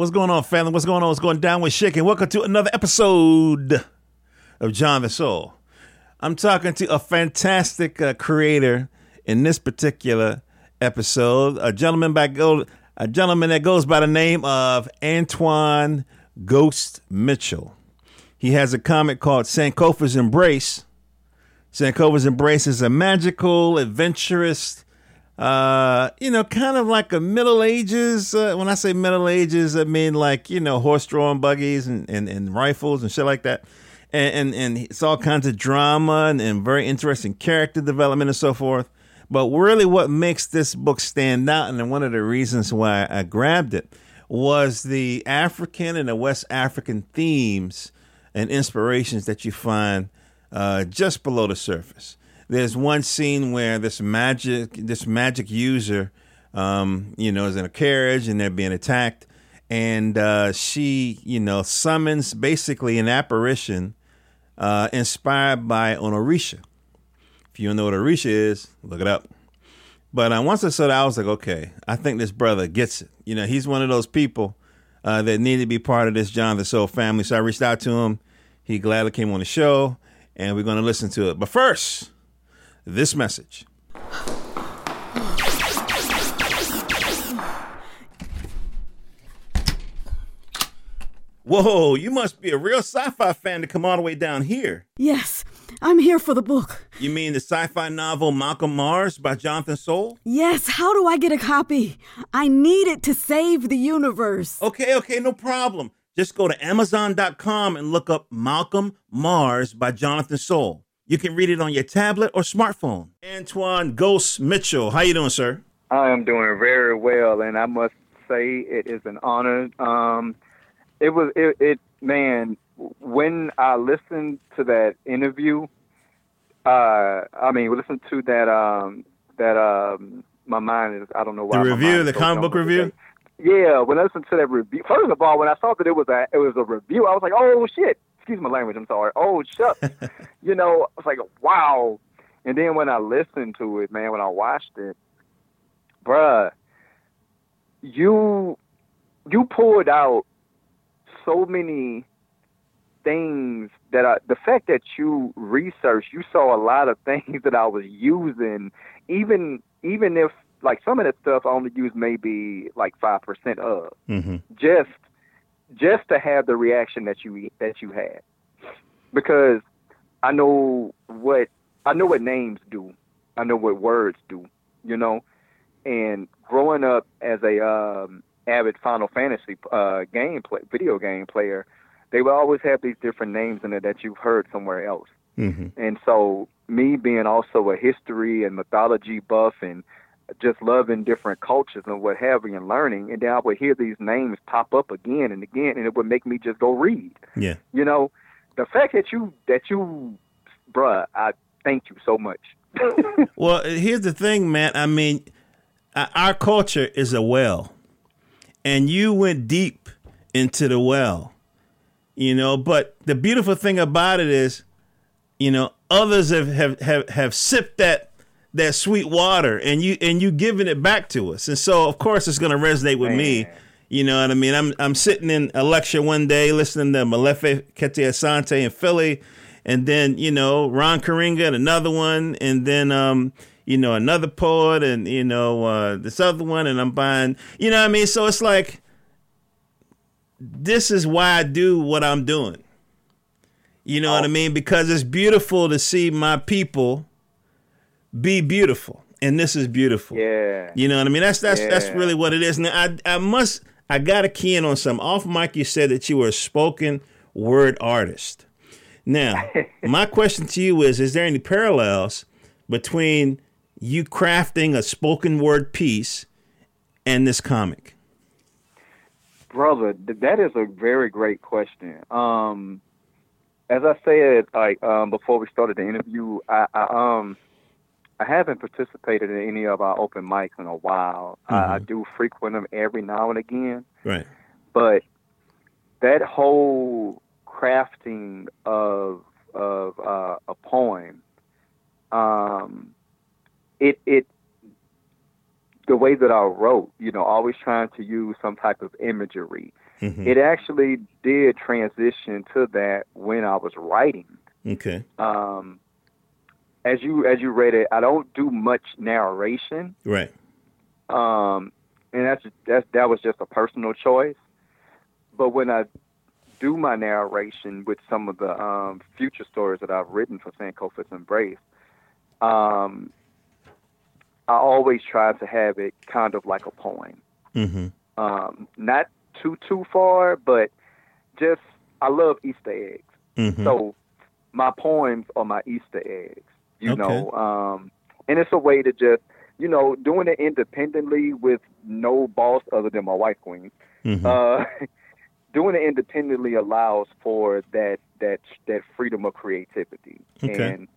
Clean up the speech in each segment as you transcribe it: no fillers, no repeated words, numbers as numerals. What's going on, family? What's going on? What's going down with shaking? Welcome to another episode of John the Soul. I'm talking to a fantastic creator in this particular episode, a gentleman that goes by the name of Antoine Ghost Mitchell. He has a comic called Sankofa's Embrace. Sankofa's Embrace is a magical, adventurous, kind of like a Middle Ages. When I say Middle Ages, I mean like, horse-drawn buggies and rifles and shit like that. And it's all kinds of drama and very interesting character development and so forth. But really what makes this book stand out, and one of the reasons why I grabbed it, was the African and the West African themes and inspirations that you find just below the surface. There's one scene where this magic user, is in a carriage and they're being attacked, and she, summons basically an apparition inspired by an Orisha. If you don't know what Orisha is, look it up. But once I saw that, I was like, okay, I think this brother gets it. He's one of those people that needed to be part of this John the Soul family. So I reached out to him. He gladly came on the show, and we're going to listen to it. But first, this message. Whoa, you must be a real sci-fi fan to come all the way down here. Yes, I'm here for the book. You mean the sci-fi novel Malcolm Mars by Jonathan Soul? Yes, how do I get a copy? I need it to save the universe. Okay, no problem. Just go to Amazon.com and look up Malcolm Mars by Jonathan Soul. You can read it on your tablet or smartphone. Antoine Ghost Mitchell, how you doing, sir? I am doing very well, and I must say it is an honor. When I listened to that interview, my mind is, I don't know why. The review, the comic book review? Yeah, when I listened to that review, first of all, when I saw that it was a review, I was like, oh, shit. Excuse my language, I'm sorry. Oh, shucks. I was like, wow. And then when I listened to it, man, when I watched it, bruh, you pulled out so many things that the fact that you researched, you saw a lot of things that I was using, even if like some of that stuff I only use maybe like 5% of. Mm-hmm. Just to have the reaction that you had, because I know what names do, I know what words do, and growing up as a avid Final Fantasy video game player, they would always have these different names in it that you've heard somewhere else. Mm-hmm. And so me being also a history and mythology buff and just loving different cultures and what have you and learning. And then I would hear these names pop up again and again, and it would make me just go read. Yeah. The fact that you, bruh, I thank you so much. Well, here's the thing, man. I mean, our culture is a well, and you went deep into the well, but the beautiful thing about it is, others have sipped that sweet water, and you giving it back to us. And so of course it's going to resonate with me. You know what I mean? I'm sitting in a lecture one day listening to Malefe Kete Asante in Philly, and then, Ron Karinga and another one, and then, another poet, and, this other one, and I'm buying, what I mean? So it's like, this is why I do what I'm doing. You know what I mean? Because it's beautiful to see my people be beautiful, and this is beautiful. Yeah, you know what I mean. That's really what it is. Now I gotta key in on something. Off mic, you said that you were a spoken word artist. Now, my question to you is there any parallels between you crafting a spoken word piece and this comic, brother? That is a very great question. As I said, like before we started the interview, I haven't participated in any of our open mics in a while. Mm-hmm. I do frequent them every now and again. Right. But that whole crafting of a poem, the way that I wrote, you know, always trying to use some type of imagery. Mm-hmm. It actually did transition to that when I was writing. Okay. As you read it, I don't do much narration. Right. And that was just a personal choice. But when I do my narration with some of the future stories that I've written for Sankofa's Embrace, I always try to have it kind of like a poem. Mm-hmm. Not too far, but just I love Easter eggs. Mm-hmm. So my poems are my Easter eggs, you know. And it's a way to just, you know, doing it independently with no boss other than my wife, Queen. Mm-hmm. Doing it independently allows for that freedom of creativity. Okay. And,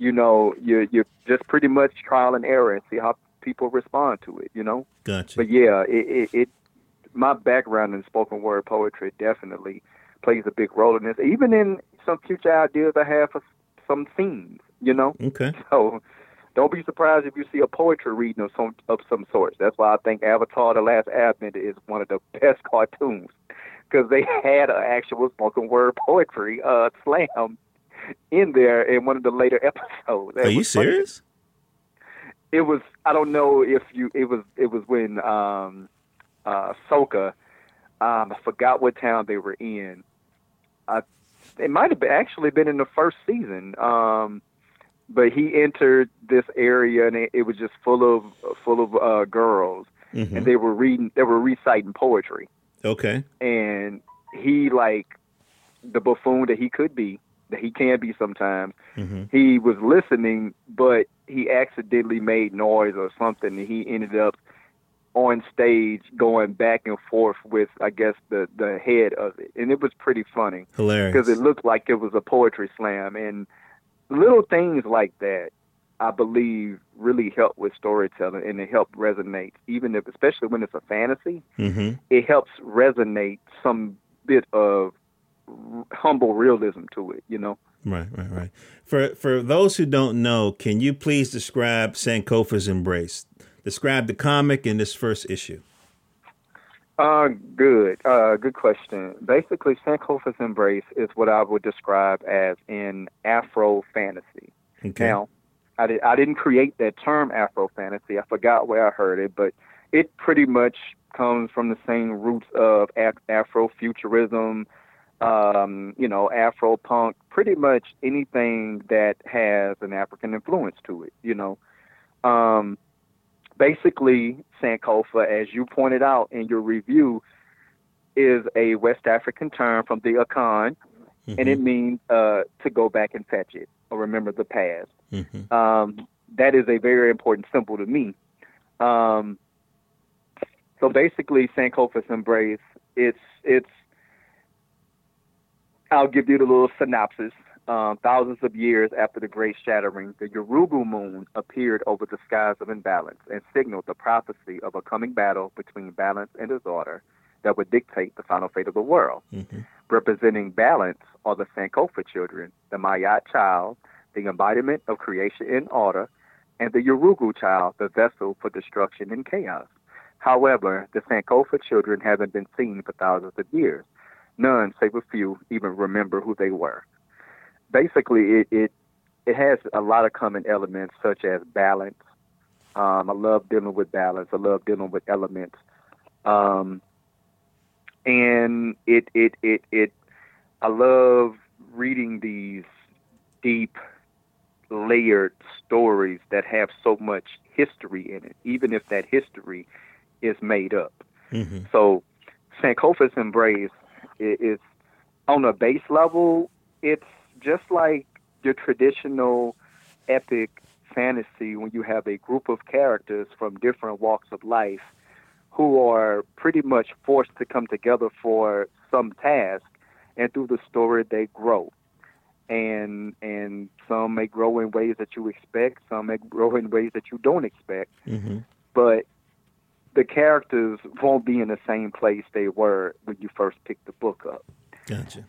you know, you're just pretty much trial and error and see how people respond to it, you know? Gotcha. But yeah, it my background in spoken word poetry definitely plays a big role in this, even in some future ideas I have for some themes, you know? Okay. So don't be surprised if you see a poetry reading of some sort. That's why I think Avatar: The Last Airbender is one of the best cartoons, because they had an actual spoken word poetry slam in there in one of the later episodes. Are you serious? Funny. It was. I don't know if you. It was when Sokka. I forgot what town they were in. It might have actually been in the first season. But he entered this area and it was just full of girls, mm-hmm. and they were reciting poetry. Okay. And he, like the buffoon that he could be, that he can be sometimes, mm-hmm. he was listening, but he accidentally made noise or something, and he ended up on stage going back and forth with, I guess, the head of it. And it was pretty funny. Hilarious. Because it looked like it was a poetry slam. And little things like that, I believe, really help with storytelling, and it helps resonate, especially when it's a fantasy, mm-hmm. it helps resonate some bit of humble realism to it, you know? Right. For those who don't know, can you please describe Sankofa's Embrace? Describe the comic in this first issue. Good question. Basically, Sankofa's Embrace is what I would describe as an Afro fantasy. Okay. Now, I didn't create that term Afro fantasy. I forgot where I heard it, but it pretty much comes from the same roots of Afrofuturism, you know, Afro punk, pretty much anything that has an African influence to it, you know. Basically, Sankofa, as you pointed out in your review, is a West African term from the Akan, mm-hmm. and it means to go back and fetch it or remember the past. Mm-hmm. That is a very important symbol to me. So basically, Sankofa's Embrace, it's. I'll give you the little synopsis. Thousands of years after the Great Shattering, the Yorugu moon appeared over the skies of imbalance and signaled the prophecy of a coming battle between balance and disorder that would dictate the final fate of the world. Mm-hmm. Representing balance are the Sankofa children, the Mayat child, the embodiment of creation and order, and the Yorugu child, the vessel for destruction and chaos. However, the Sankofa children haven't been seen for thousands of years. None, save a few, even remember who they were. Basically, it has a lot of common elements such as balance. I love dealing with balance. I love dealing with elements, and it. I love reading these deep, layered stories that have so much history in it, even if that history is made up. Mm-hmm. So, Sankofa's Embrace is on a base level. It's just like your traditional epic fantasy when you have a group of characters from different walks of life who are pretty much forced to come together for some task, and through the story they grow. And some may grow in ways that you expect, some may grow in ways that you don't expect. Mm-hmm. But the characters won't be in the same place they were when you first picked the book up. Gotcha.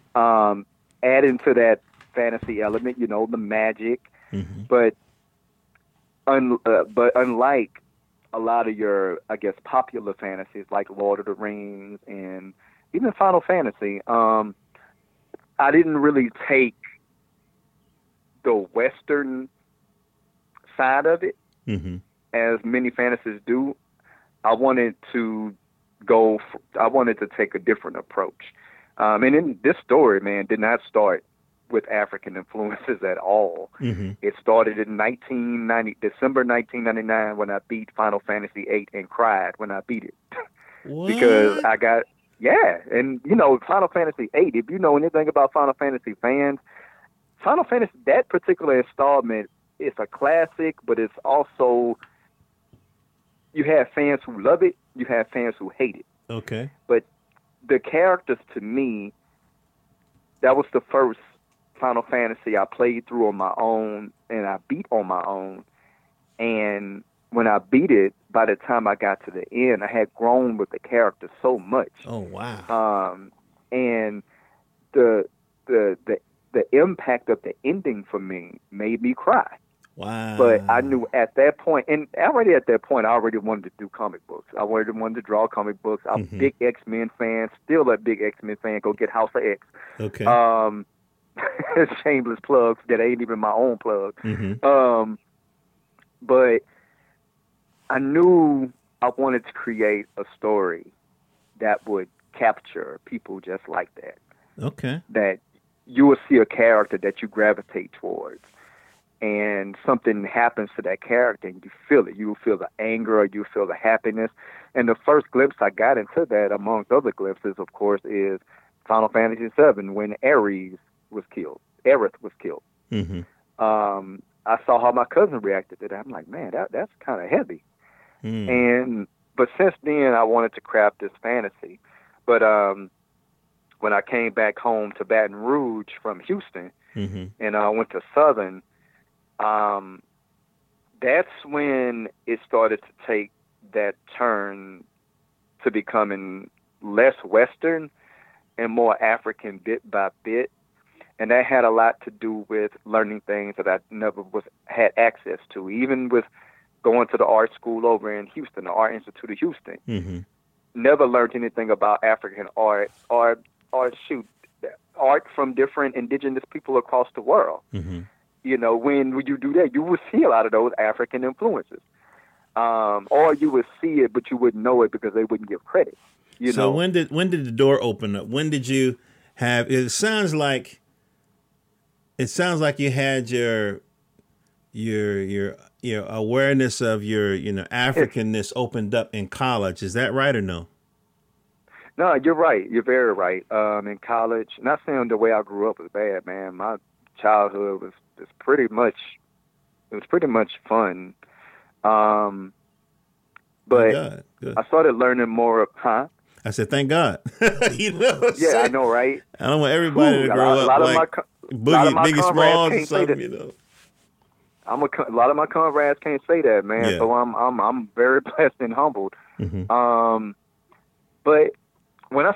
Add into that fantasy element, you know, the magic, mm-hmm. but unlike a lot of your, I guess, popular fantasies like Lord of the Rings and even Final Fantasy. I didn't really take the Western side of it, mm-hmm. as many fantasies do. I wanted to take a different approach. And in this story, man, did not start with African influences at all. Mm-hmm. It started in December 1999 when I beat Final Fantasy VIII and cried when I beat it. What? Because I got, yeah. And, you know, Final Fantasy VIII, if you know anything about Final Fantasy fans, Final Fantasy, that particular installment, it's a classic, but it's also, you have fans who love it, you have fans who hate it. Okay. But the characters, to me, that was the first Final Fantasy I played through on my own and I beat on my own. And when I beat it, by the time I got to the end, I had grown with the character so much. Oh, wow. And the impact of the ending for me made me cry. Wow. But I knew at that point, and already at that point, I already wanted to do comic books. I already wanted to draw comic books. I'm mm-hmm. a big X-Men fan, still a big X-Men fan. Go get House of X. Okay. Shameless plugs that ain't even my own plug. Mm-hmm. But I knew I wanted to create a story that would capture people just like that. Okay. That you will see a character that you gravitate towards, and something happens to that character and you feel it. You feel the anger, you feel the happiness. And the first glimpse I got into that, amongst other glimpses, of course, is Final Fantasy VII when Aerith was killed. Mm-hmm. I saw how my cousin reacted to that. I'm like, man, that's kind of heavy. Mm. But since then, I wanted to craft this fantasy. But when I came back home to Baton Rouge from Houston, mm-hmm. and I went to Southern, that's when it started to take that turn to becoming less Western and more African bit by bit. And that had a lot to do with learning things that I never had access to, even with going to the art school over in Houston, the Art Institute of Houston. Mm-hmm. Never learned anything about African art, art from different indigenous people across the world. Mm-hmm. You know, when you do that, you will see a lot of those African influences. Or you would see it, but you wouldn't know it because they wouldn't give credit. You know? When did the door open up? When did you have... It sounds like you had your awareness of your Africanness opened up in college. Is that right or no? No, you're right. You're very right. In college, not saying the way I grew up was bad, man. My childhood was pretty much fun. But good. I started learning more of I said, thank God. You know what I'm saying? I know, right? I don't want everybody to grow up like Biggie Smalls or something, a lot of my comrades can't say that, man. Yeah. So I'm very blessed and humbled. Mm-hmm. But when I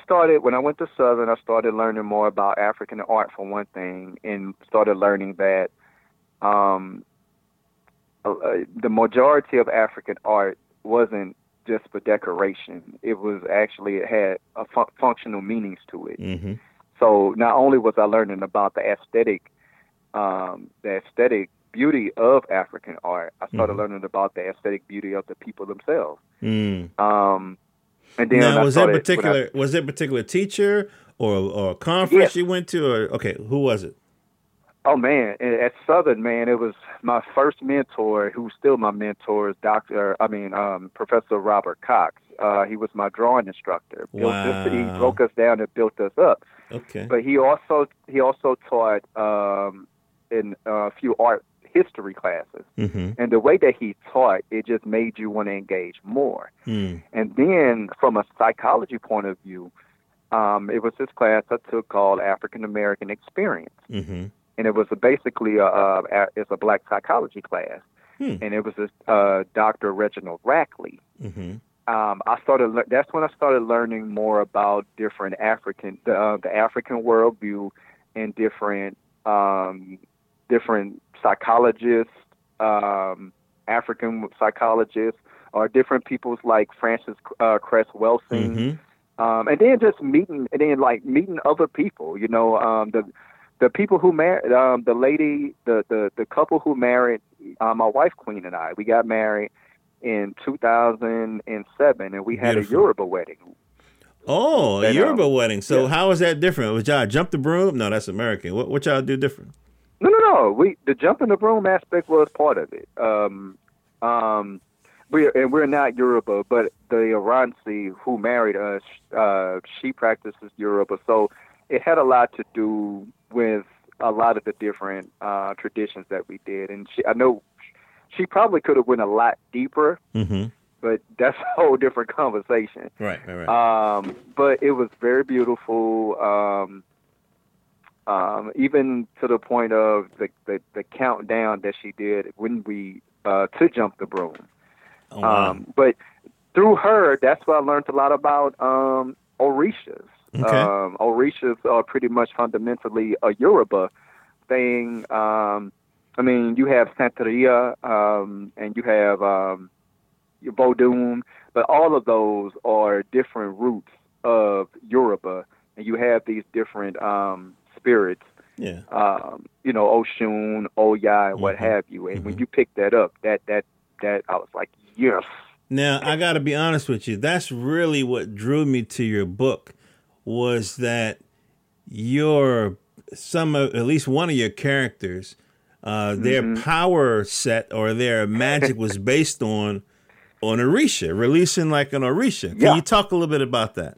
went to Southern, I started learning more about African art for one thing, and started learning that the majority of African art wasn't just for decoration. It had a functional meanings to it. Mm-hmm. So not only was I learning about the aesthetic beauty of African art, I started mm-hmm. learning about the aesthetic beauty of the people themselves. Mm. And then now, was there a particular teacher or a conference you went to, or okay, who was it? Oh man, at Southern, man, it was my first mentor, who's still my mentor, is Professor Robert Cox. He was my drawing instructor. Wow. He broke us down and built us up. Okay. But he also taught in a few art history classes, mm-hmm. and the way that he taught, it just made you want to engage more. Mm. And then from a psychology point of view, it was this class I took called African American Experience, mm-hmm. and it was basically a black psychology class, and it was Dr. Reginald Rackley. Mm-hmm. That's when I started learning more about different the African worldview, and different psychologists, African psychologists, or different peoples like Francis Cress Welsing, and then just meeting, and then like meeting other people. You know, the people who married the lady, the couple who married my wife, Queen, and I. We got married in 2007, and we had a Yoruba wedding. Oh, a Yoruba wedding. So how is that different? Was y'all jump the broom? No, that's American. What y'all do different? No. The jumping the broom aspect was part of it. We're not Yoruba, but the Oransi who married us, she practices Yoruba. So it had a lot to do with a lot of the different traditions that we did. And I know she probably could have went a lot deeper, but that's a whole different conversation. Right. But it was very beautiful. Even to the point of the countdown that she did when we to jump the broom. Oh, wow. But through her, that's what I learned a lot about Orishas. Okay. Orishas are pretty much fundamentally a Yoruba thing. I mean, you have Santeria, and you have Bodum, but all of those are different roots of Yoruba, and you have these different spirits, Oshun, Oya, and what have you. And when you pick that up, that I was like, yes. Now, I got to be honest with you. That's really what drew me to your book, was that at least one of your characters, their power set or their magic was based on Orisha, releasing like an Orisha. Can you talk a little bit about that?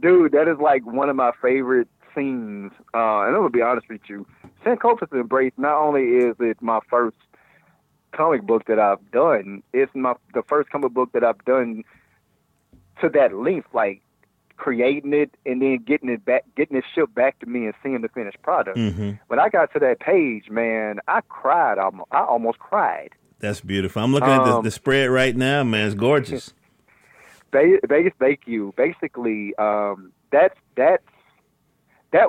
Dude, that is like one of my favorite scenes. And I'm going to be honest with you, Sankofa's Embrace, not only is it my first comic book that I've done, it's the first comic book that I've done to that length, like creating it and then getting it shipped back to me and seeing the finished product. When I got to that page, man, I cried. I almost cried. That's beautiful. I'm looking at the spread right now, man. It's gorgeous. Thank you. Basically, that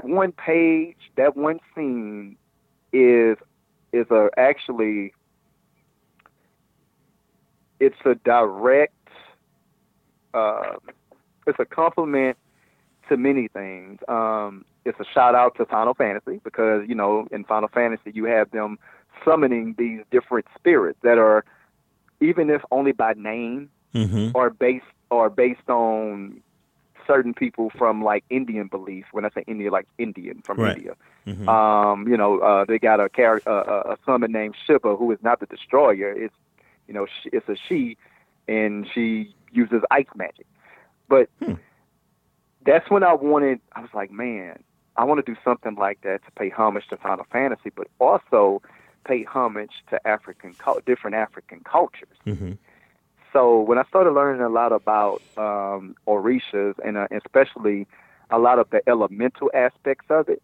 one page, that one scene is actually, it's a direct, it's a compliment to many things. It's a shout out to Final Fantasy, because, you know, in Final Fantasy you have them summoning these different spirits that are, even if only by name, are based on certain people from like Indian belief. When I say India, like Indian from India. They got a character, a summon named Shiva, who is not the destroyer. It's, you know, it's a she, and she uses ice magic. But that's when I was like, man, I want to do something like that to pay homage to Final Fantasy, but also pay homage to different African cultures. So when I started learning a lot about Orishas, and especially a lot of the elemental aspects of it,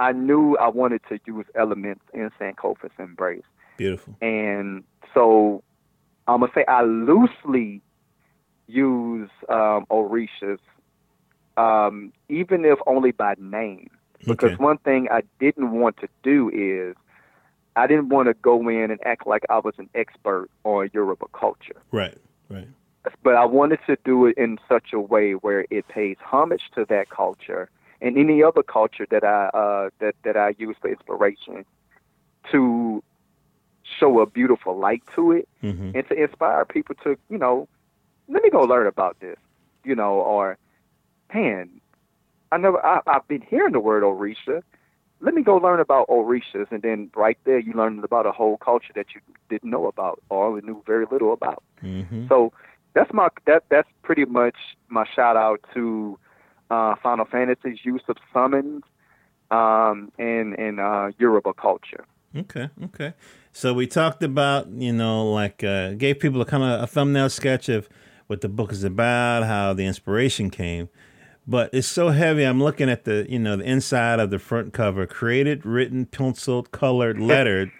I knew I wanted to use elements in Sankofa's Embrace. Beautiful. And so I'm going to say I loosely use Orishas, even if only by name. Because one thing I didn't want to do is, I didn't want to go in and act like I was an expert on Yoruba culture. Right. But I wanted to do it in such a way where it pays homage to that culture and any other culture that I that I use for inspiration, to show a beautiful light to it and to inspire people to, you know, let me go learn about this, you know, or, man, I've been hearing the word Orisha. Let me go learn about Orishas, and then right there you learn about a whole culture that you didn't know about or only knew very little about. So that's pretty much my shout out to Final Fantasy's use of summons and Yoruba culture. Okay. So we talked about, you know, like gave people a kind of a thumbnail sketch of what the book is about, how the inspiration came. But it's so heavy. I'm looking at the inside of the front cover. Created, written, penciled, colored, lettered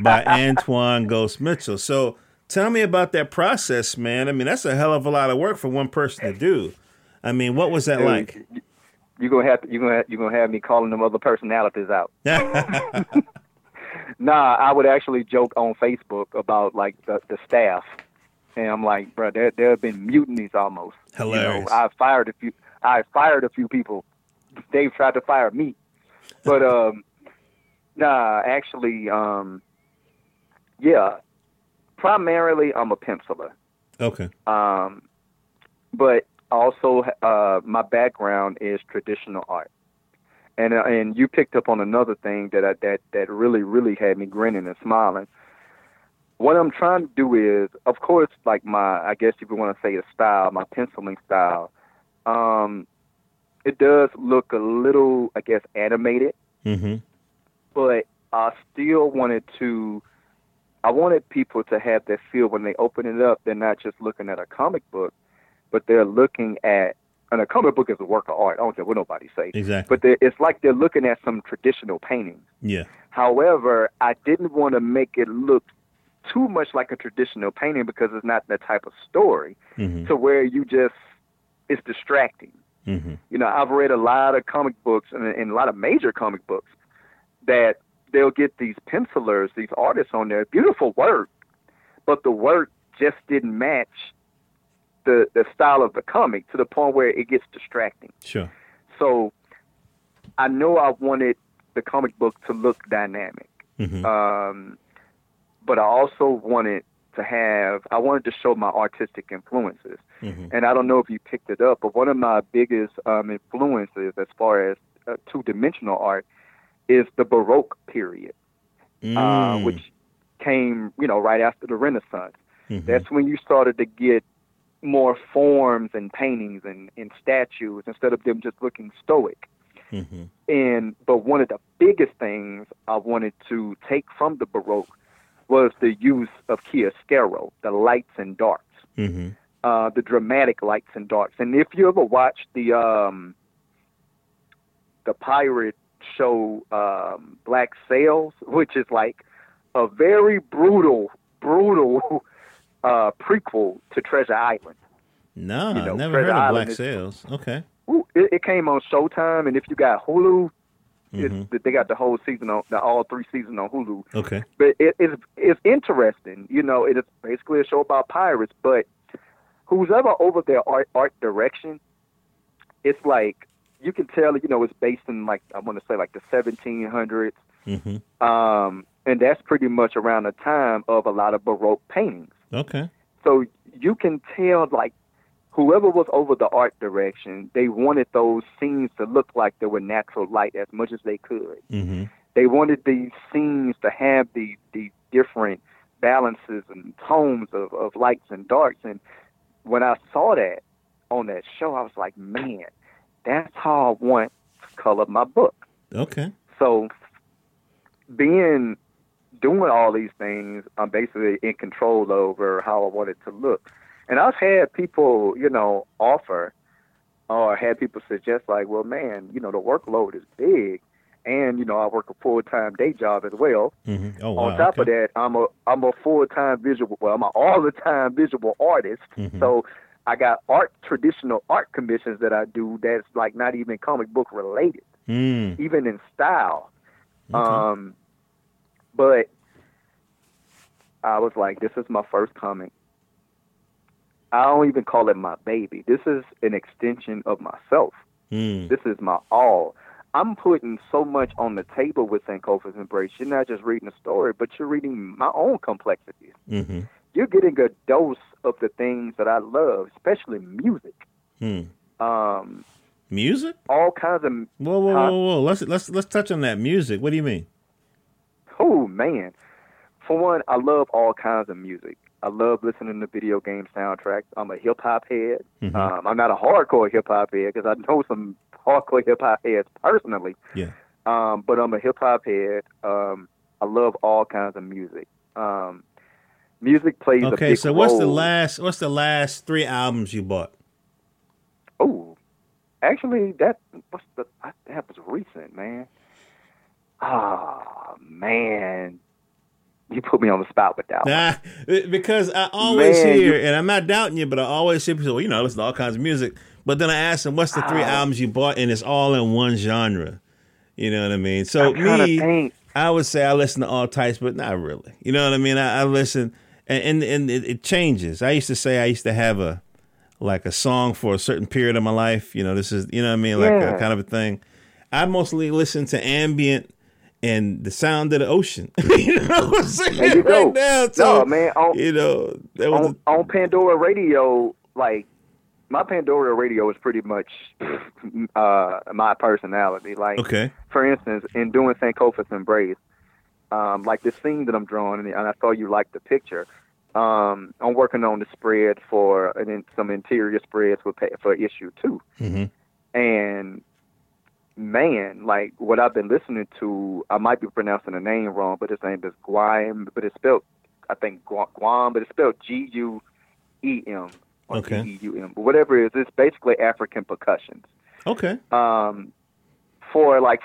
by Antoine Ghost Mitchell. So tell me about that process, man. I mean, that's a hell of a lot of work for one person to do. I mean, what was that like? You're gonna have me calling them other personalities out. Nah, I would actually joke on Facebook about like the staff, and I'm like, bro, there have been mutinies almost. Hilarious. You know, I fired a few people. They've tried to fire me, but yeah. Primarily, I'm a penciler. Okay. But also, my background is traditional art. And you picked up on another thing that really, really had me grinning and smiling. What I'm trying to do is, of course, like I guess if you want to say a style, my penciling style, it does look a little, I guess, animated. Mm-hmm. But I still wanted people to have that feel when they open it up, they're not just looking at a comic book, but they're looking at, and a comic book is a work of art. I don't care what nobody say. Exactly. But it's like they're looking at some traditional paintings. Yeah. However, I didn't want to make it look too much like a traditional painting because it's not that type of story mm-hmm. to where it's distracting. Mm-hmm. You know, I've read a lot of comic books and a lot of major comic books that they'll get these pencilers, these artists on there, beautiful work, but the work just didn't match the style of the comic to the point where it gets distracting. Sure. So I know I wanted the comic book to look dynamic. Mm-hmm. But I also wanted to show my artistic influences. Mm-hmm. And I don't know if you picked it up, but one of my biggest influences as far as two-dimensional art is the Baroque period, which came, you know, right after the Renaissance. Mm-hmm. That's when you started to get more forms and paintings and statues instead of them just looking stoic. Mm-hmm. But one of the biggest things I wanted to take from the Baroque was the use of chiaroscuro, the lights and darks, mm-hmm. The dramatic lights and darks. And if you ever watch the pirate show Black Sails, which is like a very brutal prequel to Treasure Island. No, you know, I've never Treasure heard of Island Black Sails. Okay. It came on Showtime, and if you got Hulu, they got the whole season on, all three seasons on Hulu. Okay. But it's interesting. You know, it is basically a show about pirates, but who's ever over their art direction, it's like, you can tell, you know, it's based in, like, I want to say, like, the 1700s. Mm-hmm. And that's pretty much around the time of a lot of Baroque paintings. Okay. So you can tell, like, whoever was over the art direction, they wanted those scenes to look like they were natural light as much as they could. Mm-hmm. They wanted these scenes to have these different balances and tones of lights and darks. And when I saw that on that show, I was like, man, that's how I want to color my book. Okay. So, doing all these things, I'm basically in control over how I want it to look. And I've had people, you know, offer or had people suggest, like, well, man, you know, the workload is big, and you know, I work a full-time day job as well. Mm-hmm. Oh, wow. On top of that, I'm a full-time visual. Well, I'm an all-the-time visual artist. Mm-hmm. So. I got traditional art commissions that I do that's like not even comic book related, even in style. Okay. But I was like, this is my first comic. I don't even call it my baby. This is an extension of myself. This is my all. I'm putting so much on the table with Sankofa's Embrace. You're not just reading a story, but you're reading my own complexities. Mm-hmm. You're getting a dose of the things that I love, especially music. Music? All kinds of. Whoa! Let's touch on that music. What do you mean? Oh man! For one, I love all kinds of music. I love listening to video game soundtracks. I'm a hip hop head. Mm-hmm. I'm not a hardcore hip hop head because I know some hardcore hip hop heads personally. Yeah. But I'm a hip hop head. I love all kinds of music. Music plays a big role. Okay, so what's the last three albums you bought? Oh, actually, that was recent, man. Oh, man. You put me on the spot with that one. Because I always hear, and I'm not doubting you, but I always hear people say, well, you know, I listen to all kinds of music. But then I ask them, what's the three albums you bought, and it's all in one genre. You know what I mean? So me, I would say I listen to all types, but not really. You know what I mean? I listen, and it changes. I used to say I used to have a song for a certain period of my life. You know, this is, you know what I mean? Like a kind of a thing. I mostly listen to ambient and the sound of the ocean. You know what I'm saying? There you go. Right now, so, no, man, on Pandora Radio, like, my Pandora Radio is pretty much my personality. Like, okay. For instance, in doing Sankofa's Embrace, like the scene that I'm drawing, and I saw you like the picture, I'm working on the spread for some interior spreads for issue 2. Mm-hmm. And, man, like what I've been listening to, I might be pronouncing the name wrong, but his name is Guem, but it's spelled, I think, Guam, but it's spelled G-U-E-M. Okay. G-E-U-M, but whatever it is, it's basically African percussions. Okay. For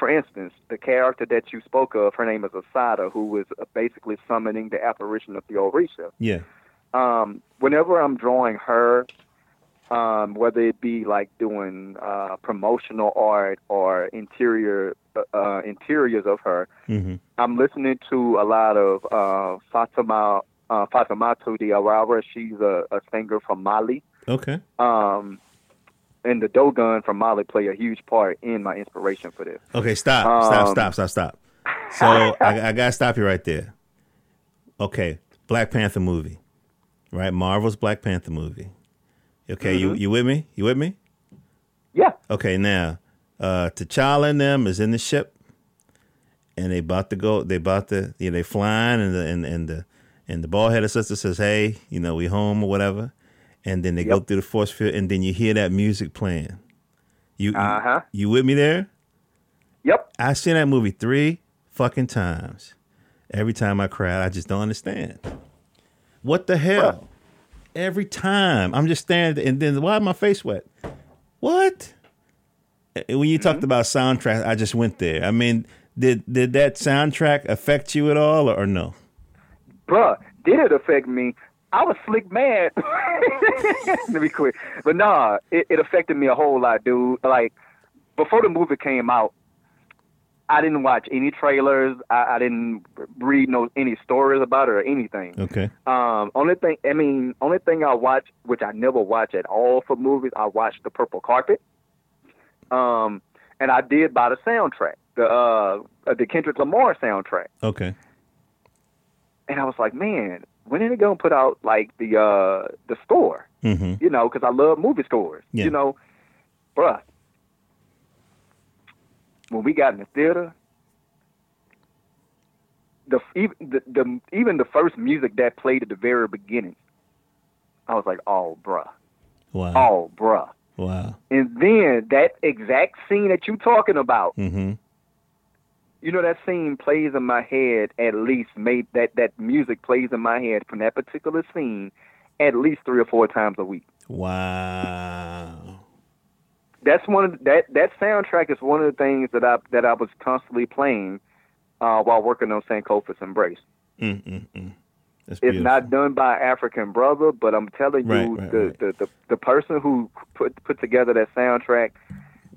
instance, the character that you spoke of, her name is Asada, who is basically summoning the apparition of the Orisha. Yeah. Whenever I'm drawing her, whether it be like doing promotional art or interiors of her, mm-hmm. I'm listening to a lot of Fatimatu Diawara. She's a singer from Mali. Okay. And the Dogon from Mali play a huge part in my inspiration for this. Okay, stop. So I gotta stop you right there. Okay, Black Panther movie, right? Marvel's Black Panther movie. Okay, mm-hmm. you with me? You with me? Yeah. Okay, now T'Challa and them is in the ship, and they flying, and the bald headed sister says, "Hey, you know, we home or whatever," and then they go through the force field, and then you hear that music playing. You with me there? Yep. I've seen that movie 3 fucking times. Every time I cried, I just don't understand. What the hell? Bro. Every time I'm just standing, and then why is my face wet? What? When you talked about soundtrack, I just went there. I mean, did that soundtrack affect you at all, or no? Bruh, did it affect me? I was slick mad. Let me quit. But nah, it affected me a whole lot, dude. Like, before the movie came out, I didn't watch any trailers. I didn't read any stories about it or anything. Okay. Only thing I watch, which I never watch at all for movies, I watched the Purple Carpet. And I did buy the soundtrack, the Kendrick Lamar soundtrack. Okay. And I was like, man, when are they gonna put out like the score? Mm-hmm. You know, because I love movie scores. Yeah. You know, bruh. When we got in the theater, even the first music that played at the very beginning, I was like, "Oh, bruh! Wow! Oh, bruh! Wow!" And then that exact scene that you talking about, mm-hmm. you know, that scene plays in my head at least. Made that music plays in my head from that particular scene at least 3 or 4 times a week. Wow. That's one of that soundtrack is one of the things that I was constantly playing while working on Sankofa's Embrace. It's not done by African brother, but I'm telling you, the person who put together that soundtrack.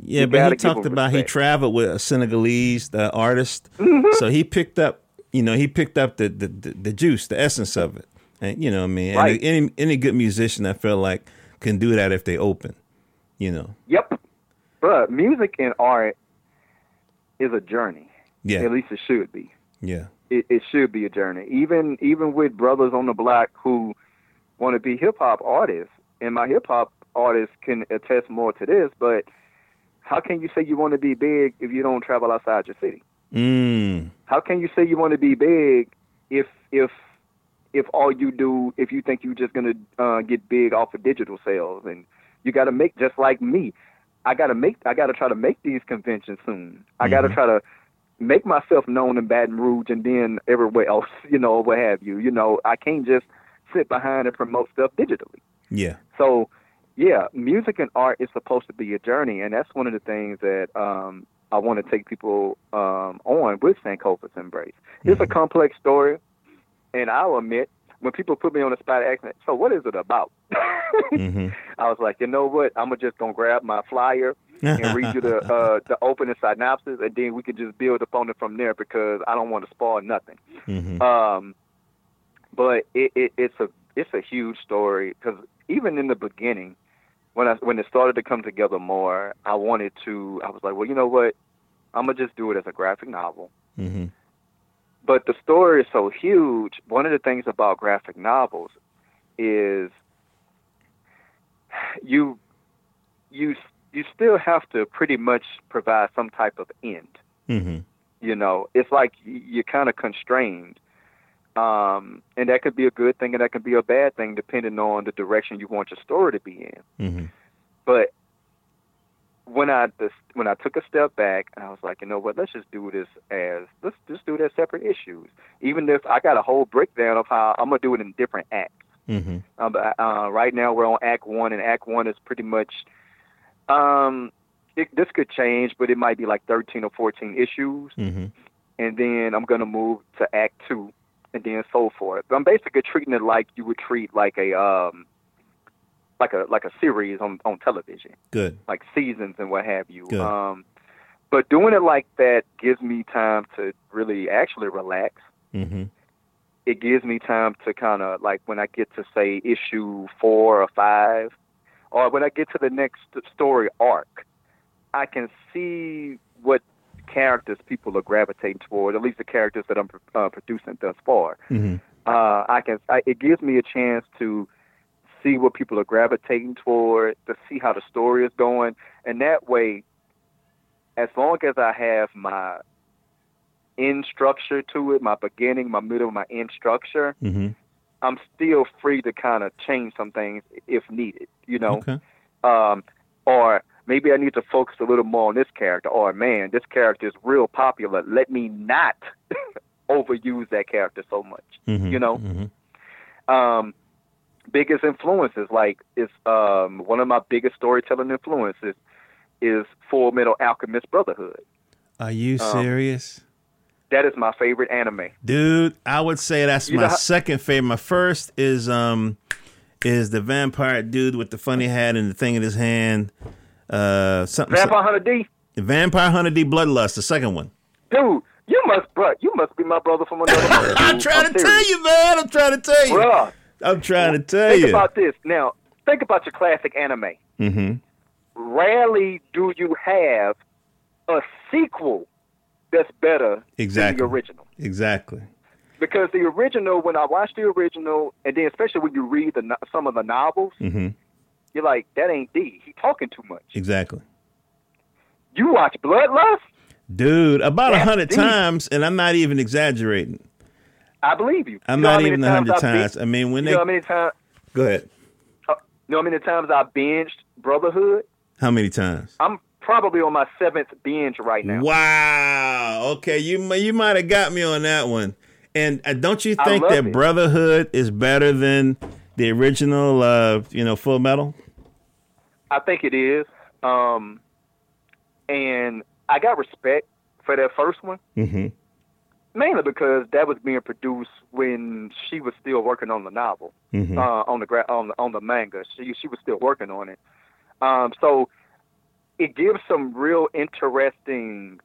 Yeah, but he talked about respect. He traveled with a Senegalese artist, mm-hmm. so he picked up the juice, the essence of it, and you know what I mean. Right. And any good musician, I feel like, can do that if they open. You know. Yep. But music and art is a journey. Yeah. At least it should be. Yeah. It should be a journey. Even with brothers on the block who want to be hip hop artists, and my hip hop artists can attest more to this, but how can you say you want to be big if you don't travel outside your city? Mm. How can you say you want to be big if all you do, if you think you're just going to get big off of digital sales? And you got to make, just like me, I got to try to make these conventions soon. I got to try to make myself known in Baton Rouge and then everywhere else, you know, what have you. You know, I can't just sit behind and promote stuff digitally. Yeah. So, yeah, music and art is supposed to be a journey, and that's one of the things that I want to take people on with Sankofa's Embrace. Mm-hmm. It's a complex story, and I'll admit when people put me on the spot, asking, so what is it about? Mm-hmm. I was like, you know what? I'm just going to grab my flyer and read you the opening synopsis, and then we could just build upon it from there because I don't want to spoil nothing. Mm-hmm. But it's a huge story because even in the beginning, when it started to come together more, I was like, well, you know what? I'm going to just do it as a graphic novel. Mm-hmm. But the story is so huge. One of the things about graphic novels is you still have to pretty much provide some type of end. Mm-hmm. You know, it's like you're kind of constrained. And that could be a good thing and that could be a bad thing depending on the direction you want your story to be in. Mm-hmm. But when I took a step back, I was like, you know what, let's just do it as separate issues. Even if I got a whole breakdown of how I'm going to do it in different acts. Mm-hmm. Right now we're on Act 1, and Act 1 is pretty much, this could change, but it might be like 13 or 14 issues. Mm-hmm. And then I'm going to move to Act 2 and then so forth. But I'm basically treating it like you would treat like a series on television. Good. Like seasons and what have you. Good. But doing it like that gives me time to really actually relax. Mm-hmm. It gives me time to kind of like when I get to say issue 4 or 5, or when I get to the next story arc, I can see what characters people are gravitating toward, at least the characters that I'm producing thus far. Mm-hmm. It gives me a chance to see what people are gravitating toward, to see how the story is going. And that way, as long as I have my end structure to it, my beginning, my middle, my end structure, mm-hmm. I'm still free to kind of change some things if needed, you know? Okay. Or maybe I need to focus a little more on this character. Or, man, this character is real popular. Let me not overuse that character so much, mm-hmm. you know? Mm-hmm. Biggest influences, like it's one of my biggest storytelling influences is Full Metal Alchemist Brotherhood. Are you serious? That is my favorite anime, dude. I would say that's second favorite. My first is the vampire dude with the funny hat and the thing in his hand. Vampire Hunter D. The Vampire Hunter D. Bloodlust, the second one. Dude, you must be my brother from another brother. I'm trying to tell you, man. I'm trying to tell you. Think about this. Now, think about your classic anime. Mm-hmm. Rarely do you have a sequel that's better than the original. Exactly. Because the original, when I watch the original, and then especially when you read some of the novels, mm-hmm. you're like, that ain't D. He talking too much. Exactly. You watch Bloodlust? Dude, about 100 times, and I'm not even exaggerating. I believe you. I'm not even 100 times. I mean, when they... You know how many times... Go ahead. You know how many times I binged Brotherhood? How many times? I'm probably on my 7th binge right now. Wow. Okay, you might have got me on that one. And don't you think that Brotherhood is better than the original, Full Metal? I think it is. And I got respect for that first one. Mm-hmm. Mainly because that was being produced when she was still working on the novel, mm-hmm. on the manga. She was still working on it. So it gives some real interesting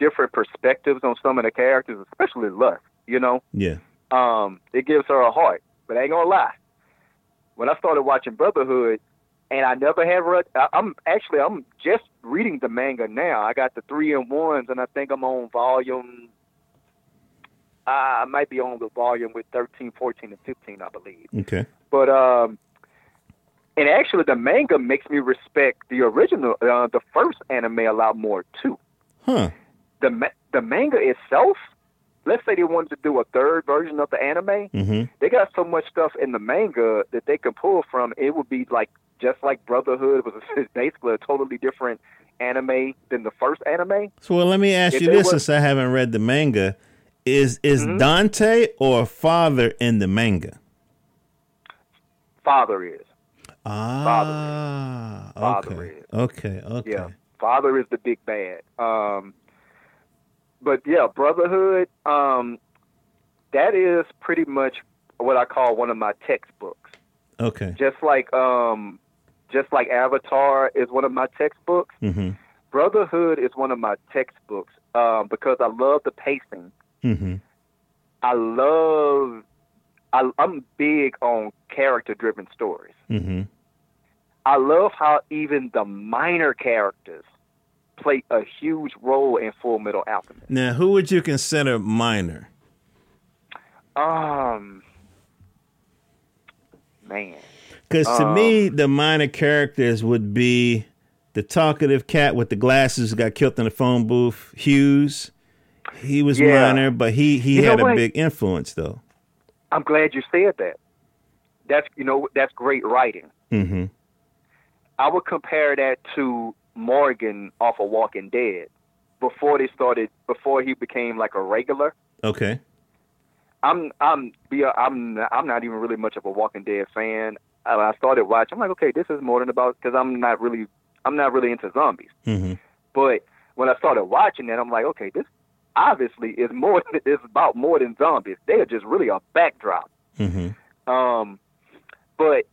different perspectives on some of the characters, especially Lust, you know? Yeah. It gives her a heart. But I ain't gonna lie, when I started watching Brotherhood, and I never had read. I'm just reading the manga now. I got the 3 and 1s, and I think I'm on volume. I might be on the volume with 13, 14, and 15, I believe. Okay. But, and actually the manga makes me respect the original, the first anime a lot more, too. Huh. The manga itself, let's say they wanted to do a third version of the anime, mm-hmm. they got so much stuff in the manga that they can pull from. It would be like, just like Brotherhood was basically a totally different anime than the first anime. So well, let me ask you this, since I haven't read the manga. Is mm-hmm. Dante or Father in the manga? Father is. Ah, Father is. Okay. Yeah, Father is the big bad. But yeah, Brotherhood, that is pretty much what I call one of my textbooks. Okay. Just like Avatar is one of my textbooks, mm-hmm. Brotherhood is one of my textbooks because I love the pacing. Mm-hmm. I'm big on character-driven stories. Mm-hmm. I love how even the minor characters play a huge role in Full Metal Alchemist. Now, who would you consider minor? Man. Because to me, the minor characters would be the talkative cat with the glasses who got killed in the phone booth, Hughes. He was minor, but he had a big influence, though. I'm glad you said that. That's great writing. Mm-hmm. I would compare that to Morgan off of Walking Dead before he became like a regular. Okay. I'm not even really much of a Walking Dead fan. I started watching. I'm like, okay, this is more than about because I'm not really into zombies. Mm-hmm. But when I started watching it, I'm like, okay, this obviously is more. It's about more than zombies. They are just really a backdrop. Mm-hmm. But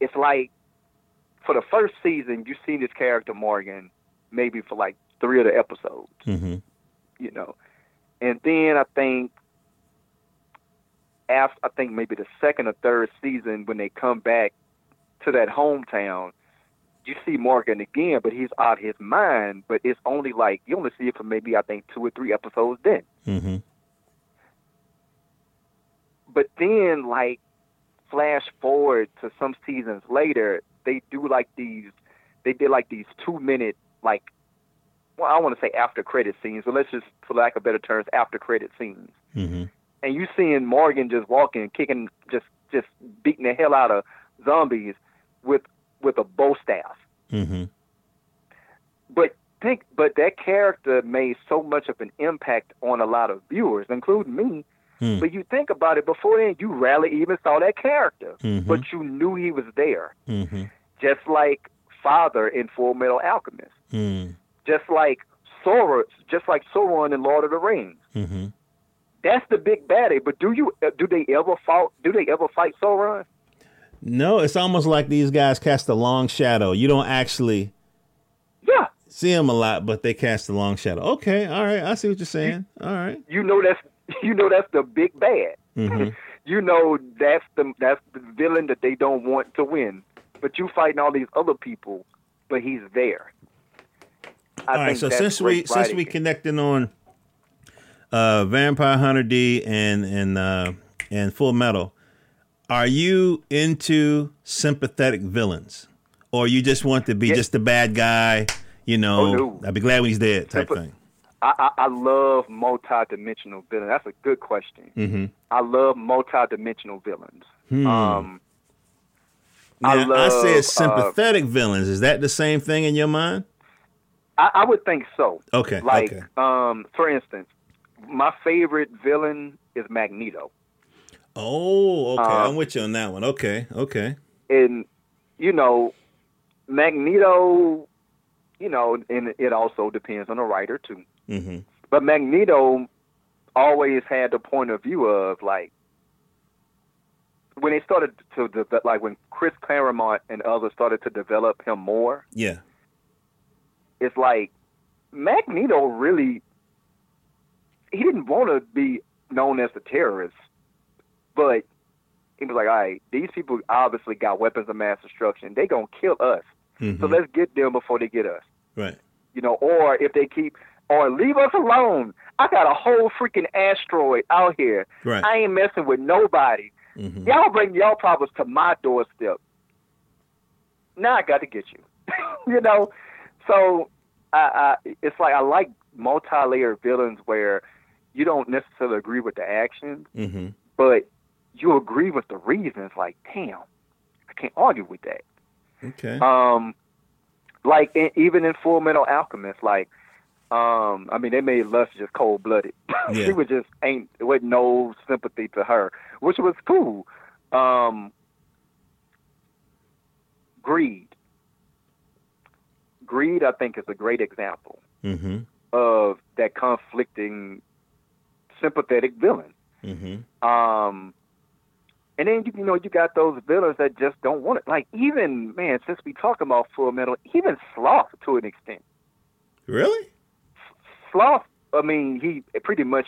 it's like for the first season, you see this character Morgan maybe for like three of the episodes. Mm-hmm. And then I think maybe the second or third season when they come back to that hometown, you see Morgan again, but he's out of his mind. But it's only like you only see it for maybe I think two or three episodes then. Mm-hmm. But then like flash forward to some seasons later, they did like these 2-minute like, well, I want to say after credit scenes, but let's just, for lack of better terms, after credit scenes. Mm-hmm. And you seeing Morgan just walking, kicking, just beating the hell out of zombies with a bow staff. Mm-hmm. But that character made so much of an impact on a lot of viewers, including me. Mm. But you think about it, before then, you rarely even saw that character, mm-hmm. but you knew he was there. Mm-hmm. Just like Father in Full Metal Alchemist. Mm. Just like Sauron in Lord of the Rings. Mm-hmm. That's the big baddie, but do they ever fight Sauron? No, it's almost like these guys cast a long shadow. You don't actually see them a lot, but they cast a long shadow. Okay, all right, I see what you're saying. All right, you know that's the big bad. Mm-hmm. That's the villain that they don't want to win. But you fighting all these other people, but he's there. All right, so since we connecting on. Vampire Hunter D and Full Metal. Are you into sympathetic villains, or you just want to be just the bad guy? I'll be glad when he's dead type thing. I love multi-dimensional villains. That's a good question. Mm-hmm. I love multi-dimensional villains. Hmm. I said sympathetic villains. Is that the same thing in your mind? I would think so. Okay. Like for instance. My favorite villain is Magneto. Oh, okay. I'm with you on that one. Okay. And, Magneto, and it also depends on the writer, too. Mm-hmm. But Magneto always had the point of view of, like, when they started to, like, when Chris Claremont and others started to develop him more. Yeah. It's like, Magneto really... He didn't want to be known as the terrorist, but he was like, all right, these people obviously got weapons of mass destruction. They going to kill us. Mm-hmm. So let's get them before they get us. Right. Or if they keep, or leave us alone. I got a whole freaking asteroid out here. Right. I ain't messing with nobody. Mm-hmm. Y'all bring y'all problems to my doorstep. Now I got to get you. So it's like I like multi-layered villains where you don't necessarily agree with the action, mm-hmm. but you agree with the reasons. Like, damn, I can't argue with that. Okay. Even in Full Metal Alchemist, they made Lust just cold-blooded. Yeah. She was just there wasn't no sympathy to her, which was cool. Greed, I think, is a great example. Mm-hmm. Of that conflicting sympathetic villain. Mm-hmm. And then, you know, you got those villains that just don't want it. Like, even, man, since we talking about Full Metal, even Sloth to an extent. Really? Sloth, I mean, he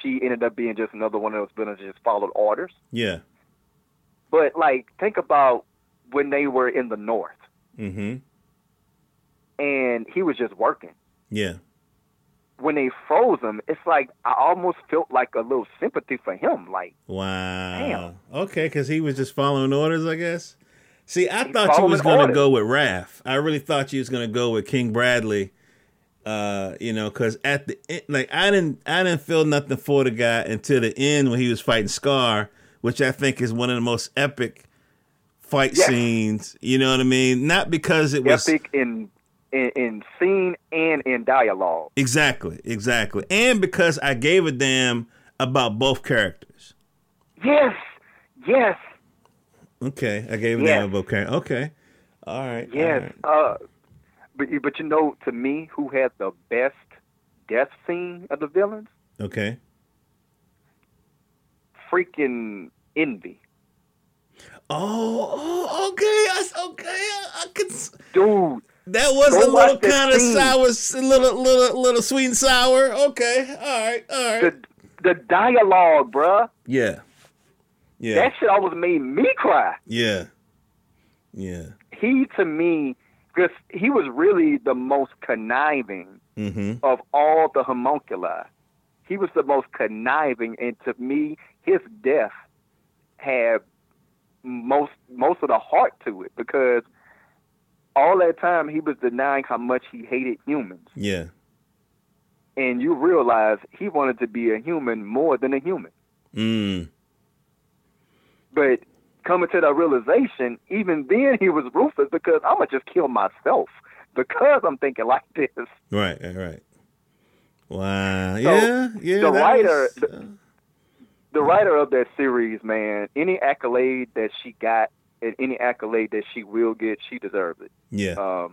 ended up being just another one of those villains that just followed orders. Yeah. But, like, think about when they were in the North. Mm-hmm. And he was just working. Yeah. When they froze him, it's like I almost felt like a little sympathy for him. Like, wow. Damn. Okay, because he was just following orders, I guess. See, I thought you was going to go with Raph. I really thought you was going to go with King Bradley. You know, because at the end, like, I didn't feel nothing for the guy until the end when he was fighting Scar, which I think is one of the most epic fight scenes. You know what I mean? Not because it was epic in scene and in dialogue. Exactly. And because I gave a damn about both characters. Yes. Okay, I gave a damn about both characters. Okay. All right. Yes. All right. But you know, to me, who had the best death scene of the villains? Okay. Freaking Envy. Oh, okay. I could. Dude. That was a little kind of sour, little sweet and sour. Okay, all right. The dialogue, bruh. Yeah. That shit almost made me cry. Yeah. He, to me, because he was really the most conniving of all the homunculi. He was the most conniving, and to me, his death had most of the heart to it, because all that time, he was denying how much he hated humans. Yeah. And you realize he wanted to be a human more than a human. Mm. But coming to that realization, even then he was ruthless, because I'm going to just kill myself because I'm thinking like this. Right. Wow. So yeah. The writer of that series, man, any accolade that she got, and any accolade that she will get, she deserves it. Yeah.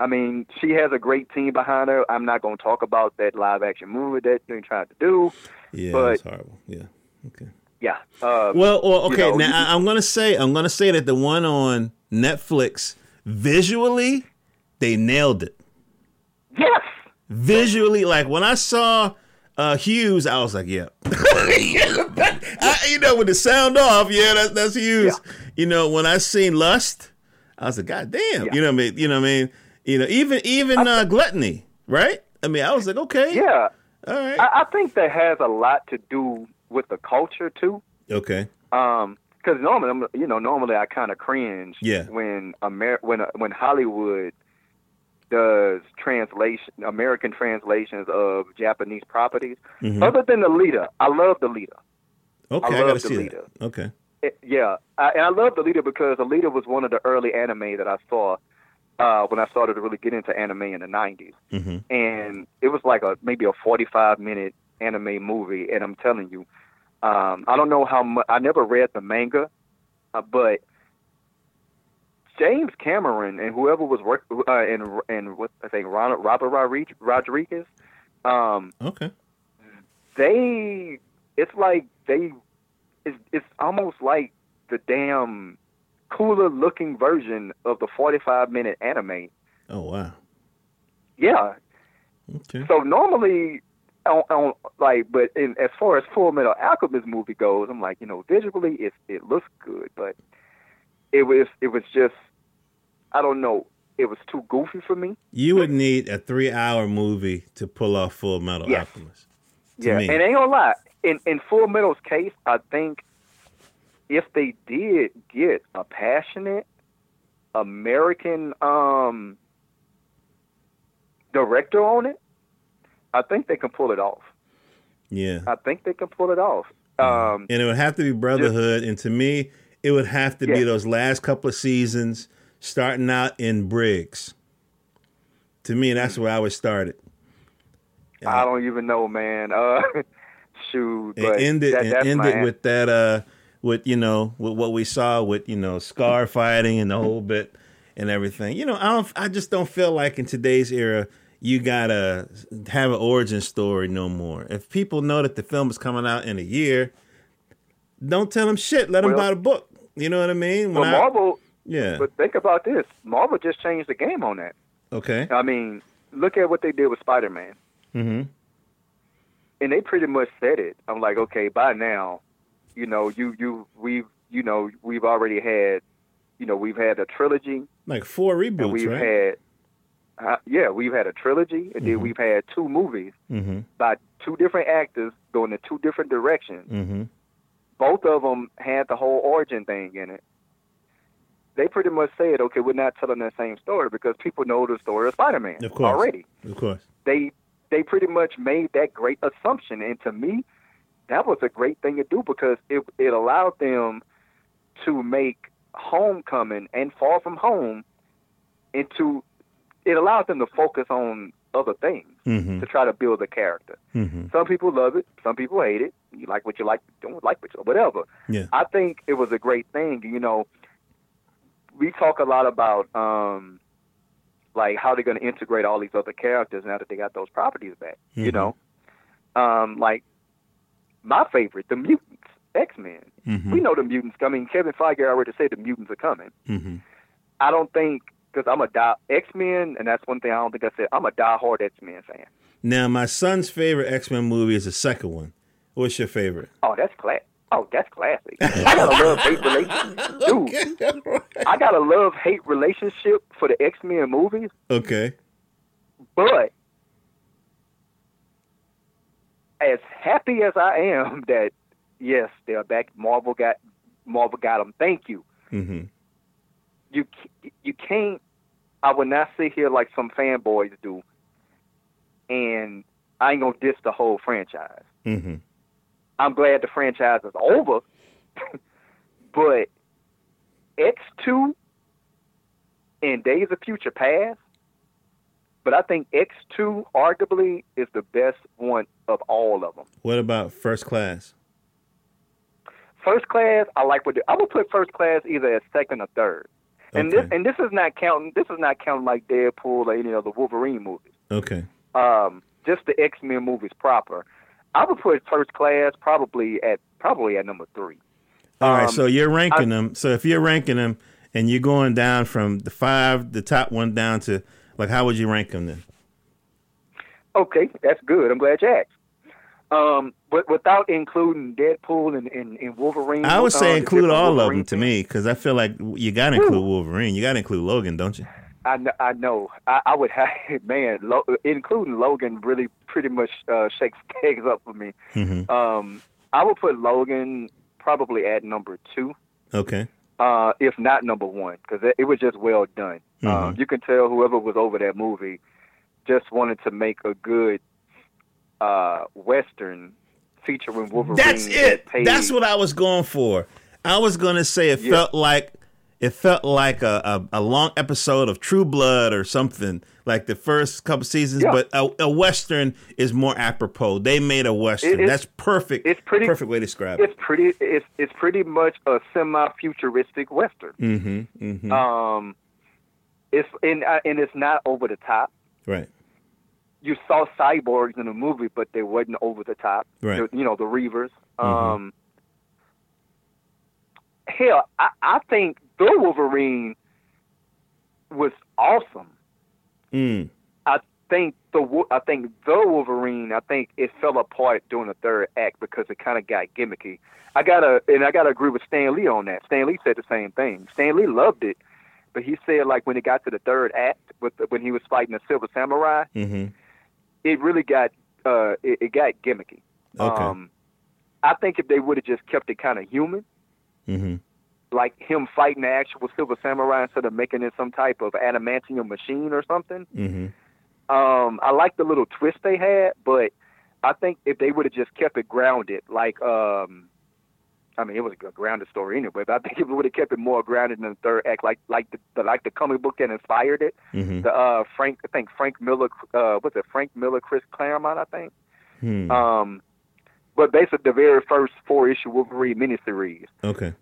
I mean, she has a great team behind her. I'm not going to talk about that live action movie that they tried to do. Yeah, that's horrible. Yeah. Okay. Yeah. Okay. You know, now I'm going to say that the one on Netflix, visually, they nailed it. Yes. Visually, like when I saw Hughes, I was like, yeah. With the sound off, that's Hughes. Yeah. You know, when I seen Lust, I was like, God damn. Yeah. You know what I mean? You know, even Gluttony, right? I mean, I was like, okay. Yeah. All right. I think that has a lot to do with the culture, too. Okay. Because normally I kind of cringe when Hollywood does American translations of Japanese properties. Mm-hmm. Other than Alita. I love Alita. Okay, I gotta see that. Okay. I love Alita because Alita was one of the early anime that I saw when I started to really get into anime in the 90s. Mm-hmm. And it was like maybe a 45-minute anime movie. And I'm telling you, I don't know how much, I never read the manga, but James Cameron and whoever was working, Robert Rodriguez, it's almost like the damn cooler looking version of the 45-minute anime. Oh, wow. Yeah. Okay. So normally, as far as Full Metal Alchemist movie goes, I'm like, you know, visually it looks good, but it was just, I don't know, it was too goofy for me. You would need a 3-hour movie to pull off Full Metal Alchemist. Yeah, and ain't gonna lie. In Full Metal's case, I think if they did get a passionate American director on it, I think they can pull it off. Yeah. And it would have to be Brotherhood. And to me, it would have to be those last couple of seasons, starting out in Briggs. To me, that's where I would start it. I don't even know, man. But ended with that, with what we saw with, you know, Scar fighting and the whole bit and everything. You know, I just don't feel like in today's era you gotta have an origin story no more. If people know that the film is coming out in a year, don't tell them shit. Let them buy the book. You know what I mean? Well, Marvel. Yeah. But think about this. Marvel just changed the game on that. Okay. I mean, look at what they did with Spider-Man. Mm-hmm. And they pretty much said it. I'm like, okay, by now, you know, we've already had, you know, we've had a trilogy. Like 4 reboots, we've right? Had, we've had a trilogy, and then we've had 2 movies by 2 different actors going in 2 different directions. Mm-hmm. Both of them had the whole origin thing in it. They pretty much said, okay, we're not telling that same story because people know the story of Spider-Man already. Of course. They pretty much made that great assumption. And to me, that was a great thing to do because it allowed them to make Homecoming and Far From Home it allowed them to focus on other things to try to build a character. Mm-hmm. Some people love it. Some people hate it. You like what you like, don't like what you whatever. Yeah. I think it was a great thing. You know, we talk a lot about like how they're going to integrate all these other characters now that they got those properties back. Mm-hmm. You know, like my favorite, the mutants, X-Men. Mm-hmm. We know the mutants coming. Kevin Feige already said the mutants are coming. Mm-hmm. I don't think because I'm a X-Men, and that's one thing I don't think I said. I'm a diehard X-Men fan. Now, my son's favorite X-Men movie is the second one. What's your favorite? Oh, that's classic. Oh, that's classic. I got a love-hate relationship. Dude, okay, right. I got a love-hate relationship for the X-Men movies. Okay. But as happy as I am that, yes, they're back. Marvel got them. Thank you. Mm-hmm. You can't. I would not sit here like some fanboys do, and I ain't gonna diss the whole franchise. Mm-hmm. I'm glad the franchise is over, but X2 and Days of Future Past. But I think X2 arguably is the best one of all of them. What about First Class? First Class, I like what I would put First Class either as second or third. And okay. This is not counting like Deadpool or any other Wolverine movies. Okay. Just the X-Men movies proper. I would put First Class probably at number 3. All right, so you're ranking them. So if you're ranking them and you're going down from the 5, the top one down to like, how would you rank them then? Okay, that's good. I'm glad you asked. But without including Deadpool and Wolverine, I would say include all Wolverine of them to me because I feel like you got to include Wolverine. You got to include Logan, don't you? I know. I would have, man, including Logan really pretty much shakes pegs up for me. Mm-hmm. I would put Logan probably at number 2. Okay. If not number 1, because it was just well done. Mm-hmm. You can tell whoever was over that movie just wanted to make a good Western featuring Wolverine. That's it. That's what I was going for. I was going to say it felt like a long episode of True Blood or something, like the first couple seasons, but a Western is more apropos. They made a Western. That's perfect. It's pretty perfect way to describe it. It's pretty much a semi-futuristic Western. Mm-hmm, mm-hmm. It's and it's not over the top. Right. You saw cyborgs in the movie, but they wasn't over the top. Right. You know, the Reavers. Mm-hmm. Hell, I think the Wolverine was awesome. Mm. I think the Wolverine. I think it fell apart during the third act because it kind of got gimmicky. I gotta agree with Stan Lee on that. Stan Lee said the same thing. Stan Lee loved it, but he said like when it got to the third act, when he was fighting the Silver Samurai. Mm-hmm. It really got it got gimmicky. Okay. I think if they would have just kept it kind of human, like him fighting the actual Silver Samurai instead of making it some type of adamantium machine or something. Mm-hmm. I like the little twist they had, but I think if they would have just kept it grounded, like I mean, it was a grounded story anyway, but I think if we would have kept it more grounded in the third act, like the comic book that inspired it, the Frank Miller, Chris Claremont, I think. Hmm. But basically the very first 4-issue Wolverine miniseries. Okay.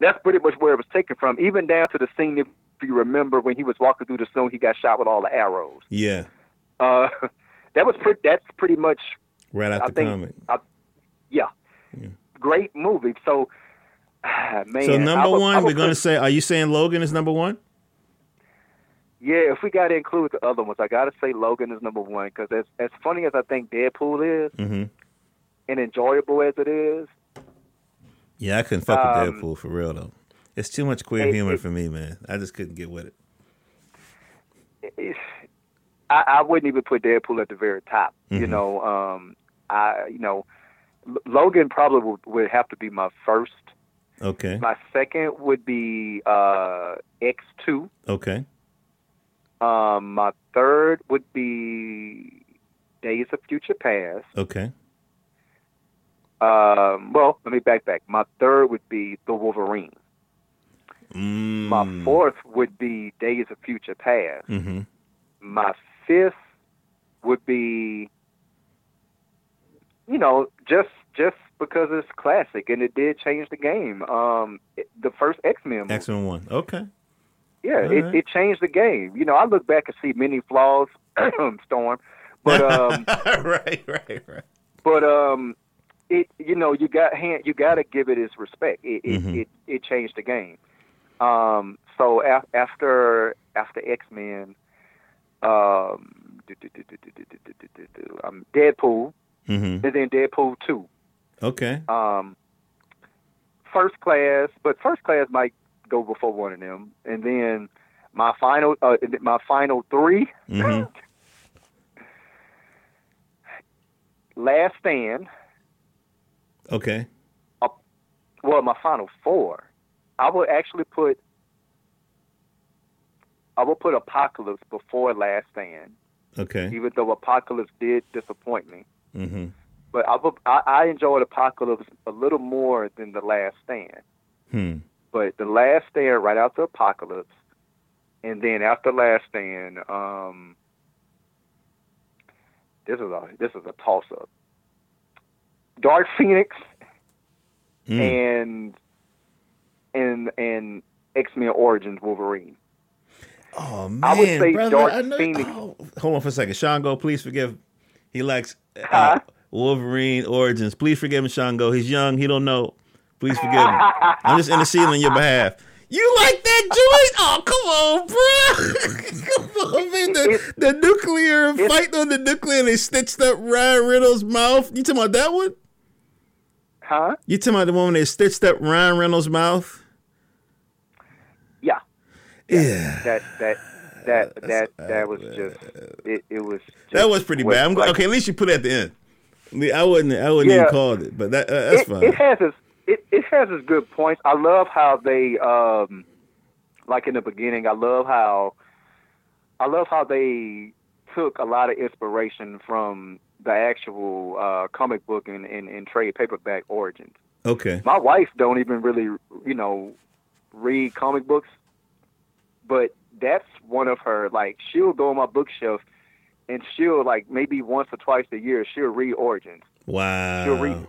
That's pretty much where it was taken from, even down to the scene, if you remember, when he was walking through the snow, he got shot with all the arrows. Yeah. That's pretty much right out the comic. Great movie. So Man, so number one, we're going to say, are you saying Logan is number one? Yeah, if we got to include the other ones, I got to say Logan is number one, because as funny as I think Deadpool is, mm-hmm. and enjoyable as it is. Yeah, I couldn't fuck with Deadpool for real, though. It's too much queer humor for me, man. I just couldn't get with it. I wouldn't even put Deadpool at the very top. Mm-hmm. You know, Logan probably would have to be my first. Okay. My second would be X2. Okay. My third would be Days of Future Past. Okay. Well, let me backtrack. My third would be The Wolverine. Mm. My fourth would be Days of Future Past. Mm-hmm. My fifth would be, you know, just because it's classic and it did change the game. The first X-Men movie. X-Men 1. Okay. Yeah, it changed the game. You know, I look back and see many flaws, Storm, but right. But it, you know, you got to give it its respect. It changed the game. So after X-Men, Deadpool, mm-hmm. and then Deadpool 2. Okay. First Class, but First Class might go before one of them, and then my final three. Mm-hmm. Last Stand. Okay. Well, my final four. I will put Apocalypse before Last Stand. Okay. Even though Apocalypse did disappoint me. Mm-hmm. But I enjoyed Apocalypse a little more than The Last Stand. Hmm. But The Last Stand right after Apocalypse, and then after Last Stand, this is a toss up. Dark Phoenix and X-Men Origins Wolverine. Oh man, I would say brother, Dark Phoenix. Oh, hold on for a second, Shango. Please forgive. He likes Wolverine Origins. Please forgive him, Shango. He's young. He don't know. Please forgive me. I'm just interceding on your behalf. You like that joint? Oh, come on, bro. Come on, man. The nuclear fight on the nuclear, and they stitched up Ryan Reynolds' mouth. You talking about that one? Huh? You talking about the one they stitched up Ryan Reynolds' mouth? Yeah. Yeah. That was just it was just, that was pretty bad. Okay, at least you put it at the end. I wouldn't even call it, but that's fine. It has its good points. I love how they, like in the beginning, I love how they took a lot of inspiration from the actual comic book and trade paperback origins. Okay. My wife don't even really, you know, read comic books, but that's one of her, like, she'll go on my bookshelf and she'll, like, maybe once or twice a year, she'll read Origins. Wow. She'll read.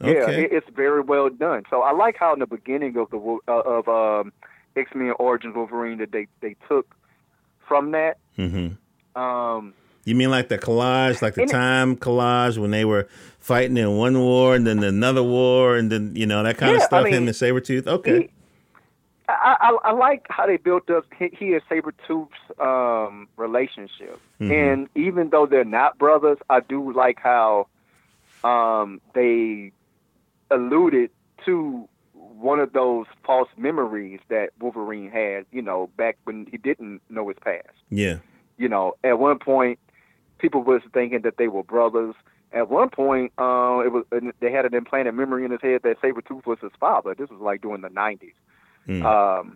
Okay. Yeah, it's very well done. So I like how in the beginning of the X-Men Origins Wolverine that they took from that. Mm-hmm. You mean like the collage, like the time collage when they were fighting in one war and then another war and then, you know, that kind of stuff, I mean, him and Sabretooth? Okay. I like how they built up he and Sabretooth's relationship. Mm-hmm. And even though they're not brothers, I do like how they alluded to one of those false memories that Wolverine had, you know, back when he didn't know his past. Yeah. You know, at one point, people was thinking that they were brothers. At one point, they had an implanted memory in his head that Sabretooth was his father. This was like during the 90s. Mm.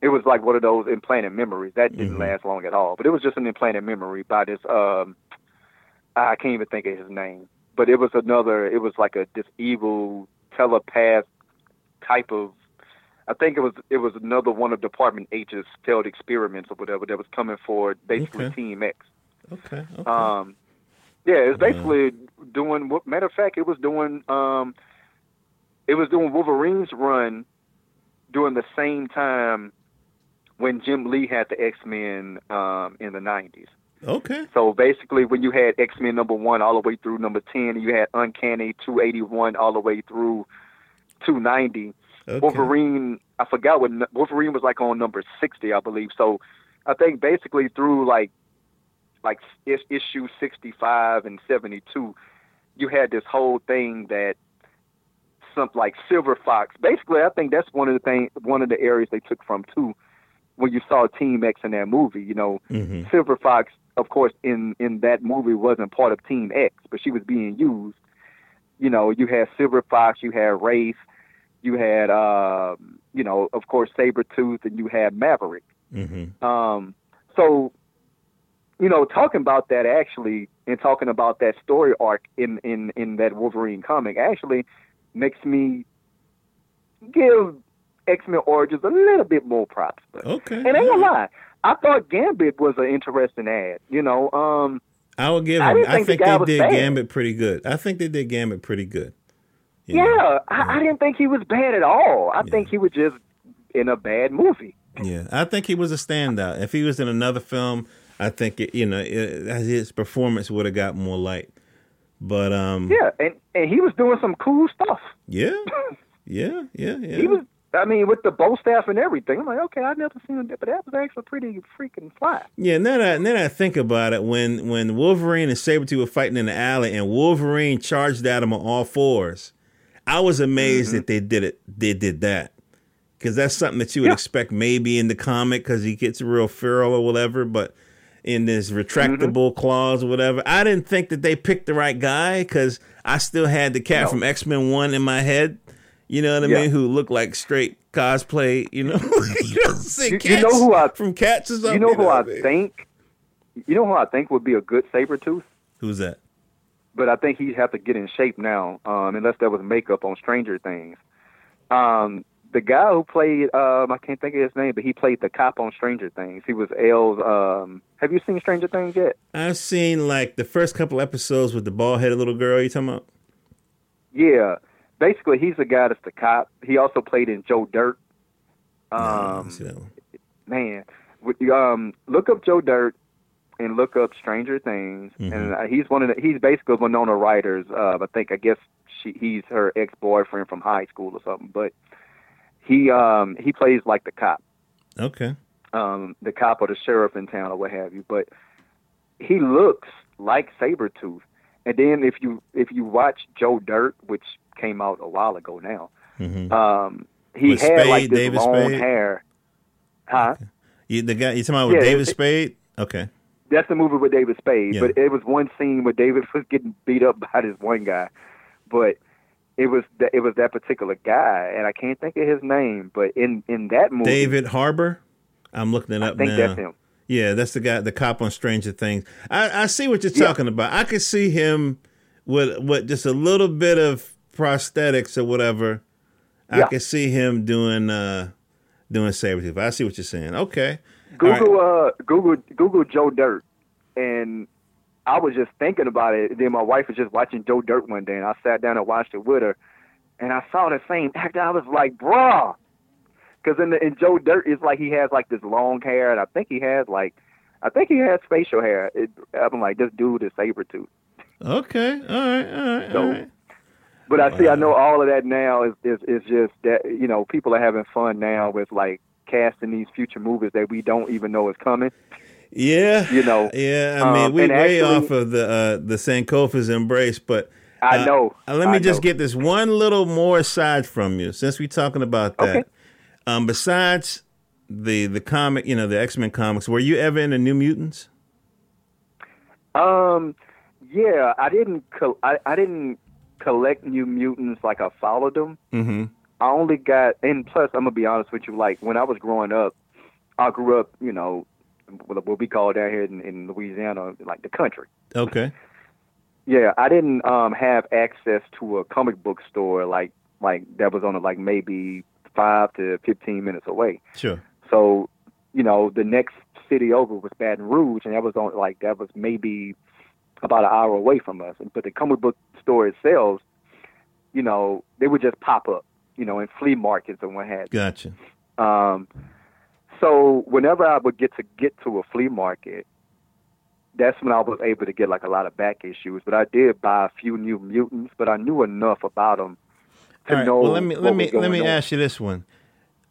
It was like one of those implanted memories. That didn't last long at all. But it was just an implanted memory by this, I can't even think of his name. But it was this evil telepath type of, I think it was another one of Department H's failed experiments or whatever that was coming for basically Team X. Okay. It was basically doing, matter of fact, it was doing Wolverine's run during the same time when Jim Lee had the X-Men in the 90s. Okay. So basically, when you had X-Men number 1 all the way through number 10, you had Uncanny 281 all the way through 290. Okay. Wolverine, I forgot what Wolverine was like on number 60, I believe. So I think basically through like issue 65 and 72, you had this whole thing that something like Silver Fox. Basically, I think that's one of the areas they took from too. When you saw Team X in that movie, you know, mm-hmm. Silver Fox, of course, in that movie wasn't part of Team X, but she was being used. You know, you had Silver Fox, you had Wraith, you had, you know, of course, Sabretooth, and you had Maverick. Mm-hmm. So, you know, talking about that actually, and talking about that story arc in that Wolverine comic actually makes me give X-Men Origins a little bit more props. But, okay. And I ain't gonna lie, I thought Gambit was an interesting ad, you know. I will give him. I think they did Gambit pretty good. Yeah, I didn't think he was bad at all. I think he was just in a bad movie. Yeah, I think he was a standout. If he was in another film, I think his performance would have got more light. But yeah, and he was doing some cool stuff. Yeah. He was. I mean, with the bow staff and everything, I'm like, okay, I've never seen it, but that was actually pretty freaking fly. Yeah, now that I think about it, when Wolverine and Sabretooth were fighting in the alley and Wolverine charged at him on all fours, I was amazed mm-hmm. that they did it. They did that because that's something that you would expect maybe in the comic because he gets real feral or whatever, but in this retractable mm-hmm. claws or whatever. I didn't think that they picked the right guy because I still had the cat from X-Men 1 in my head. You know what I mean? Who looked like straight cosplay, you know? From Cats or something? You know who I think would be a good Sabretooth? Who's that? But I think he'd have to get in shape now, unless there was makeup on Stranger Things. The guy who played, I can't think of his name, but he played the cop on Stranger Things. He was L's, have you seen Stranger Things yet? I've seen like the first couple episodes with the bald-headed little girl you talking about? Yeah. Basically, he's the guy that's the cop. He also played in Joe Dirt. Man, look up Joe Dirt and look up Stranger Things. Mm-hmm. And he's basically Winona Ryder's. He's her ex-boyfriend from high school or something. But he plays like the cop. Okay. The cop or the sheriff in town or what have you. But he looks like Sabretooth. And then if you watch Joe Dirt, which came out a while ago now, mm-hmm. He with had Spade, like this David long Spade? Hair. Huh? Okay. The guy you talking about with David Spade? Okay. That's the movie with David Spade. Yeah. But it was one scene where David was getting beat up by this one guy. But it was that particular guy, and I can't think of his name. But in that movie, David Harbour. I'm looking it up now. I think that's him. Yeah, that's the guy, the cop on Stranger Things. I see what you're talking about. I could see him with just a little bit of prosthetics or whatever. I could see him doing Sabretooth. I see what you're saying. Okay. Google Joe Dirt, and I was just thinking about it. Then my wife was just watching Joe Dirt one day, and I sat down and watched it with her, and I saw the same actor. I was like, bruh. Because in Joe Dirt, it's like he has like this long hair, and I think he has facial hair. I'm like, this dude is Sabretooth. Okay, all right. But I know all of that now is just that, you know, people are having fun now with like casting these future movies that we don't even know is coming. Yeah, you know. Yeah, I mean, we're way off of the Sankofa's Embrace, but I know. Let me just get this one little more aside from you since we're talking about that. Okay. Besides the comic, you know, the X-Men comics, were you ever into New Mutants? I didn't collect New Mutants like I followed them. Mm-hmm. I only got, and plus, I'm gonna be honest with you, like when I was growing up, I grew up, you know, what we call down here in Louisiana, like the country. Okay. Yeah, I didn't have access to a comic book store like that was on a, like maybe 5 to 15 minutes away. Sure. So, you know, the next city over was Baton Rouge, and that was maybe about an hour away from us. But the comic book store itself, you know, they would just pop up, you know, in flea markets and what have you. Gotcha. So whenever I would get to a flea market, that's when I was able to get like a lot of back issues. But I did buy a few New Mutants, but I knew enough about them to know. Well, let me ask you this one.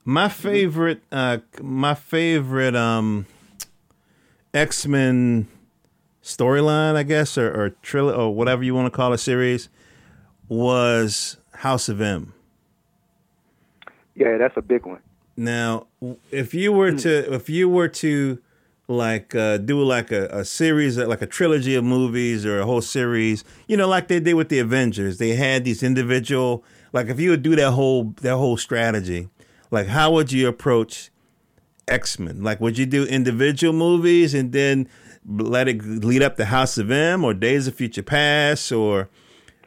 My favorite X-Men storyline, I guess, or trilogy, or whatever you want to call a series, was House of M. Yeah, that's a big one. Now, if you were to do like a series, like a trilogy of movies or a whole series, you know, like they did with the Avengers, they had these individual. Like, if you would do that whole strategy, like how would you approach X-Men? Like, would you do individual movies and then let it lead up to House of M or Days of Future Past, or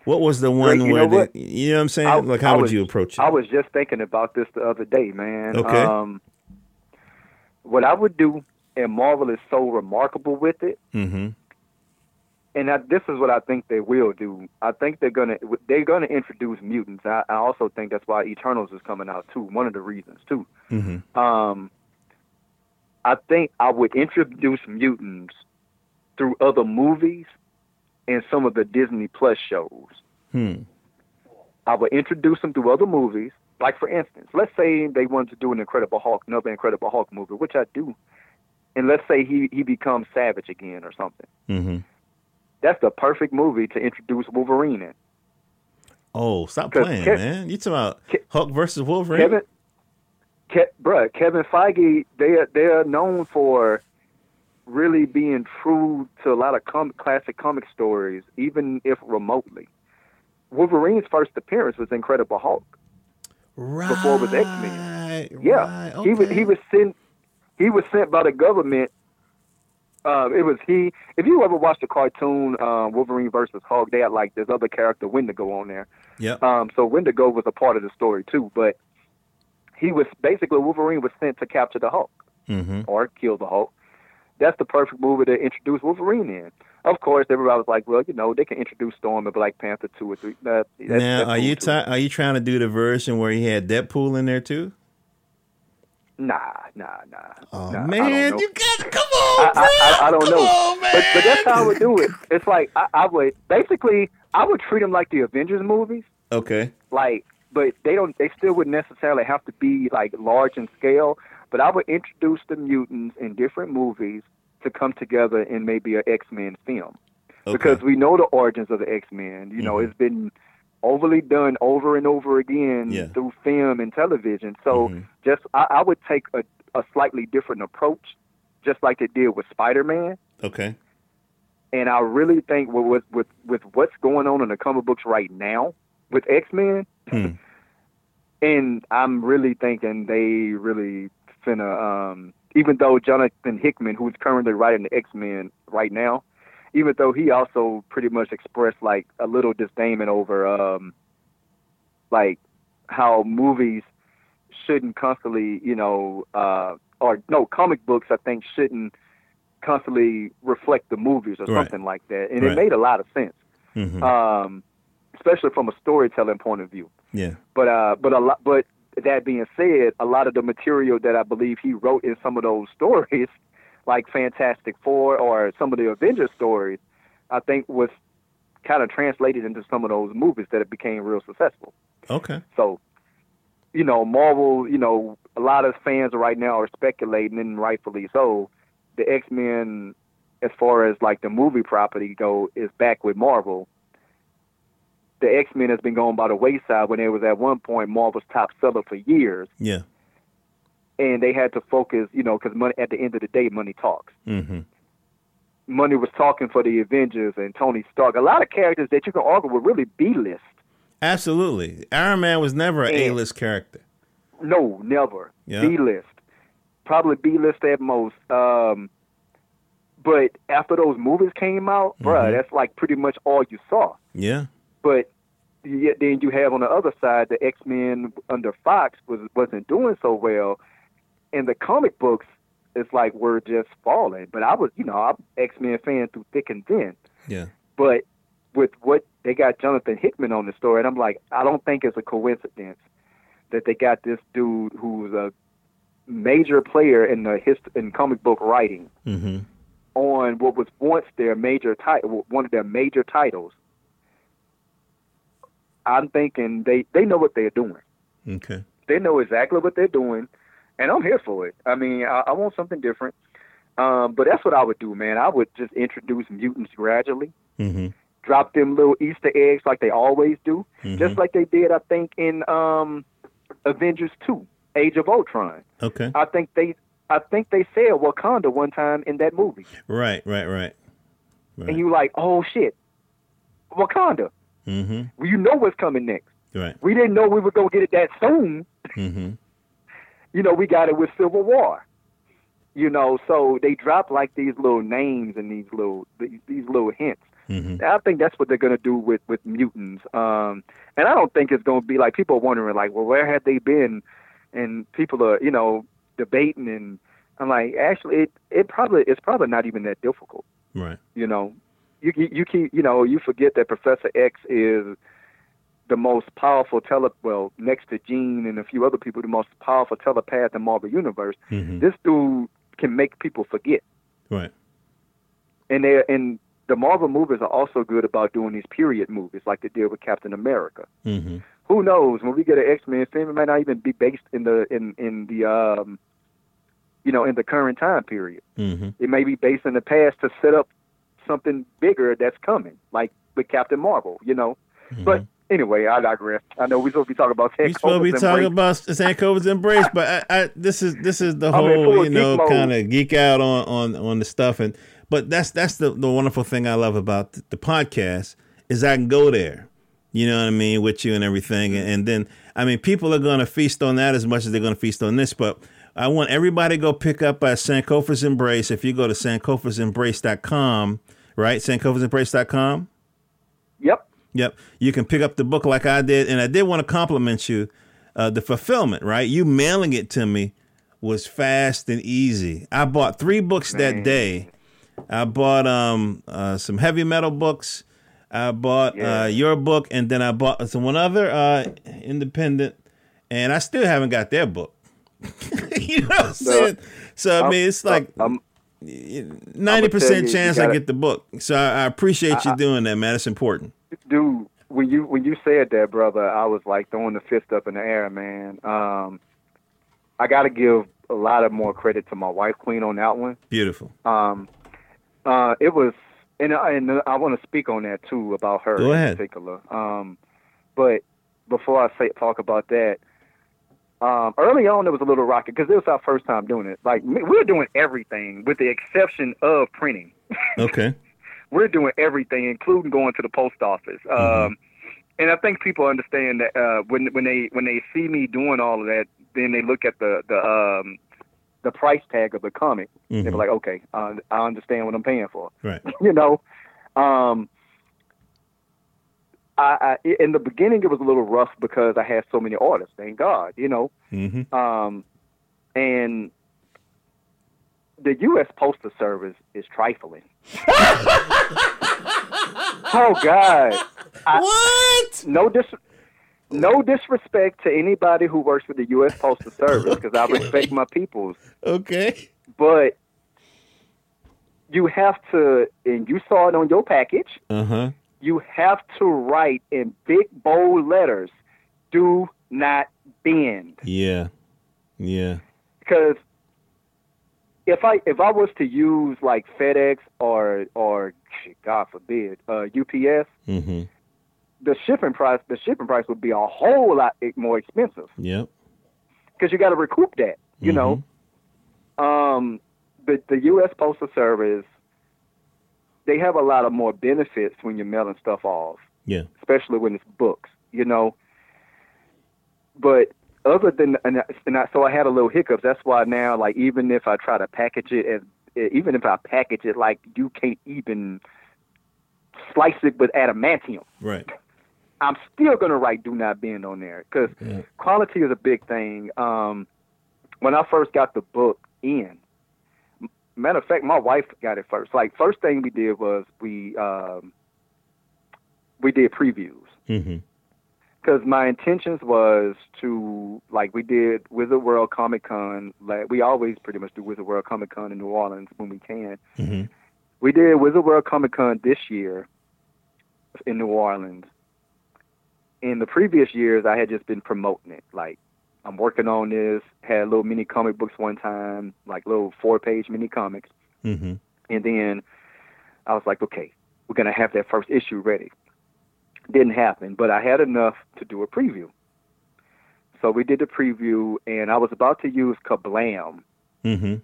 what was the one you know what I'm saying? How would you approach it? I was just thinking about this the other day, man. Okay. What I would do, and Marvel is so remarkable with it, mm-hmm. and this is what I think they will do. I think they're gonna introduce mutants. I also think that's why Eternals is coming out too. One of the reasons too. Mm-hmm. I think I would introduce mutants through other movies and some of the Disney Plus shows. Hmm. I would introduce them through other movies. Like, for instance, let's say they wanted to do another Incredible Hulk movie, which I do. And let's say he becomes Savage again or something. Mm-hmm. That's the perfect movie to introduce Wolverine in. Oh, stop playing, man. You talking about Hulk versus Wolverine? Kevin Feige, they are known for really being true to a lot of classic comic stories, even if remotely. Wolverine's first appearance was Incredible Hulk. Right. Before it was X-Men. Yeah. Right, okay. He was sent by the government. If you ever watched the cartoon Wolverine versus Hulk, they had like this other character Wendigo on there. Yeah. So Wendigo was a part of the story too, but he was basically Wolverine was sent to capture the Hulk, mm-hmm. or kill the Hulk. That's the perfect movie to introduce Wolverine in. Of course, everybody was like, well, you know, they can introduce Storm and Black Panther 2 or 3. Are you trying to do the version where he had Deadpool in there too? Nah. Oh, nah, man, you guys, come on, bro! I don't know. On, man. But that's how I would do it. It's like, I would treat them like the Avengers movies. Okay. Like, but they still wouldn't necessarily have to be like large in scale, but I would introduce the mutants in different movies to come together in maybe an X-Men film. Okay. Because we know the origins of the X-Men. You know, mm-hmm. it's been overly done over and over again through film and television. So mm-hmm. I would take a slightly different approach, just like they did with Spider-Man. Okay. And I really think with what's going on in the comic books right now with X-Men, and I'm really thinking they really finna, even though Jonathan Hickman, who's currently writing the X-Men right now, even though he also pretty much expressed like a little disdain over like how movies shouldn't constantly, you know, comic books, I think, shouldn't constantly reflect the movies or something like that. And it made a lot of sense, mm-hmm. Especially from a storytelling point of view. Yeah. But that being said, a lot of the material that I believe he wrote in some of those stories, like Fantastic Four or some of the Avengers stories, I think was kind of translated into some of those movies that it became real successful. Okay. So, you know, Marvel, you know, a lot of fans right now are speculating, and rightfully so, the X-Men, as far as like the movie property go, is back with Marvel. The X-Men has been going by the wayside when it was at one point Marvel's top seller for years. Yeah. And they had to focus, you know, because at the end of the day, money talks. Mm-hmm. Money was talking for the Avengers and Tony Stark. A lot of characters that you can argue were really B-list. Absolutely. Iron Man was never an A-list character. No, never. Yeah. B-list. Probably B-list at most. But after those movies came out, mm-hmm. bruh, that's like pretty much all you saw. Yeah. But then you have on the other side, the X-Men under Fox wasn't doing so well. And the comic books, it's like we're just falling. But I was, you know, I'm X-Men fan through thick and thin. Yeah. But with what they got Jonathan Hickman on the story, and I'm like, I don't think it's a coincidence that they got this dude who's a major player in the in comic book writing, mm-hmm. on what was once their major title, one of their major titles. I'm thinking they know what they're doing. Okay. They know exactly what they're doing, and I'm here for it. I mean, I want something different. But that's what I would do, man. I would just introduce mutants gradually, mm-hmm. drop them little Easter eggs like they always do, mm-hmm. just like they did, I think, in Avengers 2, Age of Ultron. Okay. I think they said Wakanda one time in that movie. Right. And you like, oh, shit, Wakanda. Mm-hmm. Well, you know what's coming next. Right. We didn't know we were going to get it that soon. Mm-hmm. You know, we got it with Civil War. You know, so they drop like these little names and these little hints. Mm-hmm. I think that's what they're going to do with mutants. And I don't think it's going to be like people are wondering, like, well, where have they been? And people are, you know, debating. And I'm like, actually, it's probably not even that difficult. Right. You know, you keep, you know, you forget that Professor X is the most powerful next to Jean and a few other people, the most powerful telepath in Marvel Universe. Mm-hmm. This dude can make people forget. Right. And the Marvel movies are also good about doing these period movies like they did with Captain America. Mm-hmm. Who knows, when we get an X-Men film, it might not even be based in the current time period. Mm-hmm. It may be based in the past to set up something bigger that's coming, like with Captain Marvel, you know. Mm-hmm. But anyway, I digress. I know we're supposed to be talking about Sankofa's Embrace, but this is the whole, you know, kind of geek out on the stuff, and but that's the wonderful thing I love about the podcast is I can go there, you know what I mean, with you and everything, and then I mean people are going to feast on that as much as they're going to feast on this, but I want everybody to go pick up Sankofa's Embrace. If you go to sankofa'sembrace.com, right? sankofa'sembrace.com. Yep. You can pick up the book like I did. And I did want to compliment you. The fulfillment, right? You mailing it to me was fast and easy. I bought 3 books that day. I bought some heavy metal books. I bought your book. And then I bought some one other independent. And I still haven't got their book. You know what I'm saying? So, I mean, it's like 90% chance I get the book. So I appreciate you doing that, man. It's important. Dude, when you said that, brother, I was like throwing the fist up in the air, man. I got to give a lot of more credit to my wife, Queen, on that one. Beautiful. It was, and I want to speak on that too about her in particular. But before I talk about that, early on it was a little rocky because it was our first time doing it. Like we were doing everything with the exception of printing. Okay. We're doing everything, including going to the post office. Mm-hmm. And I think people understand that when they see me doing all of that, then they look at the price tag of the comic. Mm-hmm. They're like, okay, I understand what I'm paying for. Right. You know, I in the beginning it was a little rough because I had so many orders. Thank God, you know. Mm-hmm. And the U.S. Postal Service is trifling. Oh God! No disrespect to anybody who works with the U.S. Postal Service because I respect my peoples. Okay. But you have to, and you saw it on your package. Uh huh. You have to write in big bold letters, "Do not bend." Yeah. Because If I was to use like FedEx or God forbid UPS, mm-hmm. the shipping price would be a whole lot more expensive. Yep. Because you got to recoup that, you mm-hmm. know. The U.S. Postal Service, they have a lot of more benefits when you're mailing stuff off. Yeah. Especially when it's books, you know. But other than, so I had a little hiccups. That's why now, like, even if I try to package it, like, you can't even slice it with adamantium. Right. I'm still going to write "do not bend" on there because quality is a big thing. When I first got the book in, matter of fact, my wife got it first. Like, first thing we did was we did previews. Mm-hmm. Because my intentions was to, like, we did Wizard World Comic Con. Like, we always pretty much do Wizard World Comic Con in New Orleans when we can. Mm-hmm. We did Wizard World Comic Con this year in New Orleans. in the previous years, I had just been promoting it. Like, I'm working on this, had little mini comic books one time, like little 4-page mini comics. Mm-hmm. And then I was like, okay, we're going to have that first issue ready. Didn't happen, but I had enough to do a preview. So we did the preview, and I was about to use Kablam. Mm-hmm.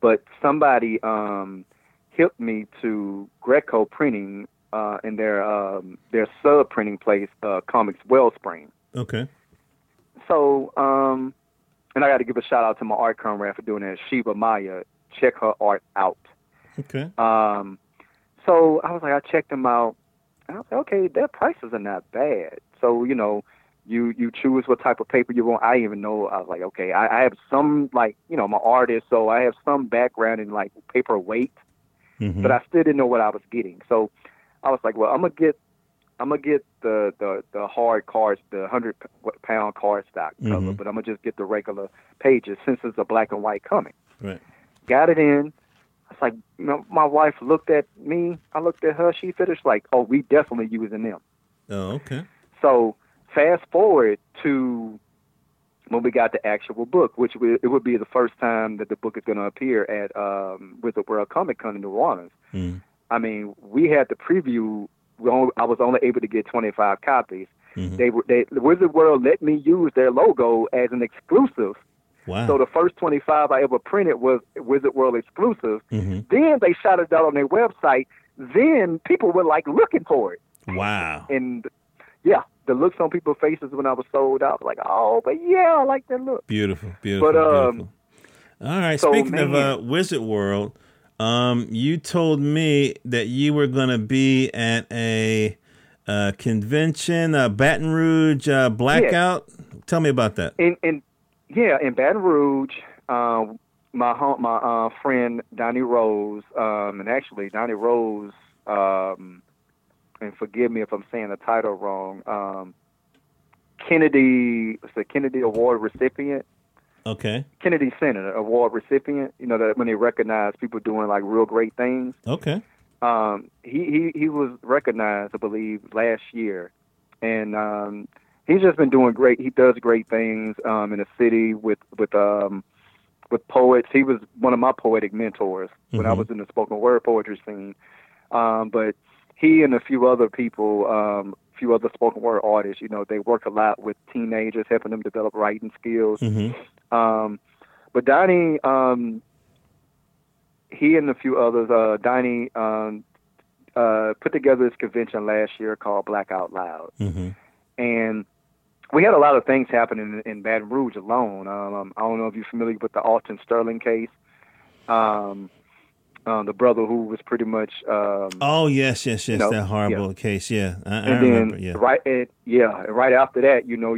But somebody helped me to Greco Printing in their sub-printing place, Comics Wellspring. Okay. So, and I got to give a shout-out to my art comrade for doing that, Sheba Maya. Check her art out. Okay. So I was like, I checked them out. And I was like, okay, their prices are not bad. So, you know, you choose what type of paper you want. I even know, I was like, okay, I have some, like, you know, my artist, so I have some background in, like, paper weight. Mm-hmm. But I still didn't know what I was getting. So I was like, well, I'm going to get the hard cards, the 100-pound cardstock cover, mm-hmm. but I'm going to just get the regular pages since it's a black and white comic. Right. Got it in. I was like, you know, my wife looked at me. I looked at her. She finished like, oh, we definitely using them. Oh, okay. So fast forward to when we got the actual book, which it would be the first time that the book is going to appear at with the World Comic Con in New Orleans. Mm. I mean, we had the preview. I was only able to get 25 copies. Mm-hmm. Wizard World let me use their logo as an exclusive. Wow. So the first 25 I ever printed was Wizard World exclusive. Mm-hmm. Then they shot it out on their website. Then people were like looking for it. Wow. And yeah, the looks on people's faces when I was sold out, like, oh, but yeah, I like that look. Beautiful, beautiful. But beautiful. All right. So, Speaking of Wizard World, you told me that you were going to be at a convention, Baton Rouge blackout. Yeah. Tell me about that. In Baton Rouge, my friend Donnie Rose, and actually Donnie Rose, and forgive me if I'm saying the title wrong, Kennedy Award recipient. Okay. Kennedy Center Award recipient. You know that when they recognize people doing like real great things. Okay. He was recognized, I believe, last year, and he's just been doing great. He does great things in the city with poets. He was one of my poetic mentors when mm-hmm. I was in the spoken word poetry scene. But he and a few other people, few other spoken word artists, you know, they work a lot with teenagers, helping them develop writing skills. Mm-hmm. But Donnie, he and a few others, Donnie put together this convention last year called Blackout Loud. Mm-hmm. And we had a lot of things happening in Baton Rouge alone. I don't know if you're familiar with the Alton Sterling case. The brother who was pretty much... oh, yes, you know, that horrible case, yeah. I remember. Right after that, you know,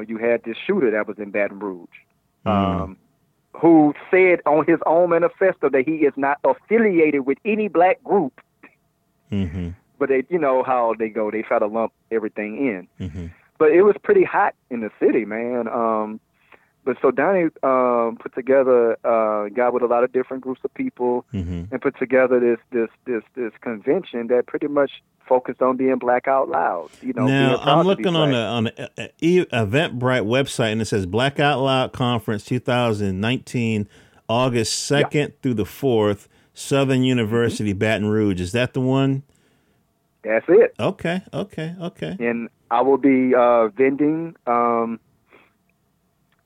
you had this shooter that was in Baton Rouge who said on his own manifesto that he is not affiliated with any black group. Mm-hmm. But they, you know how they go. They try to lump everything in. Mm-hmm. But it was pretty hot in the city, man. But so Donnie put together a guy with a lot of different groups of people, mm-hmm. and put together this convention that pretty much focused on being Black Out Loud. You know, now I'm looking on the Eventbrite website, and it says Black Out Loud Conference 2019, August 2nd through the 4th, Southern University, mm-hmm. Baton Rouge. Is that the one? That's it. Okay. And I will be vending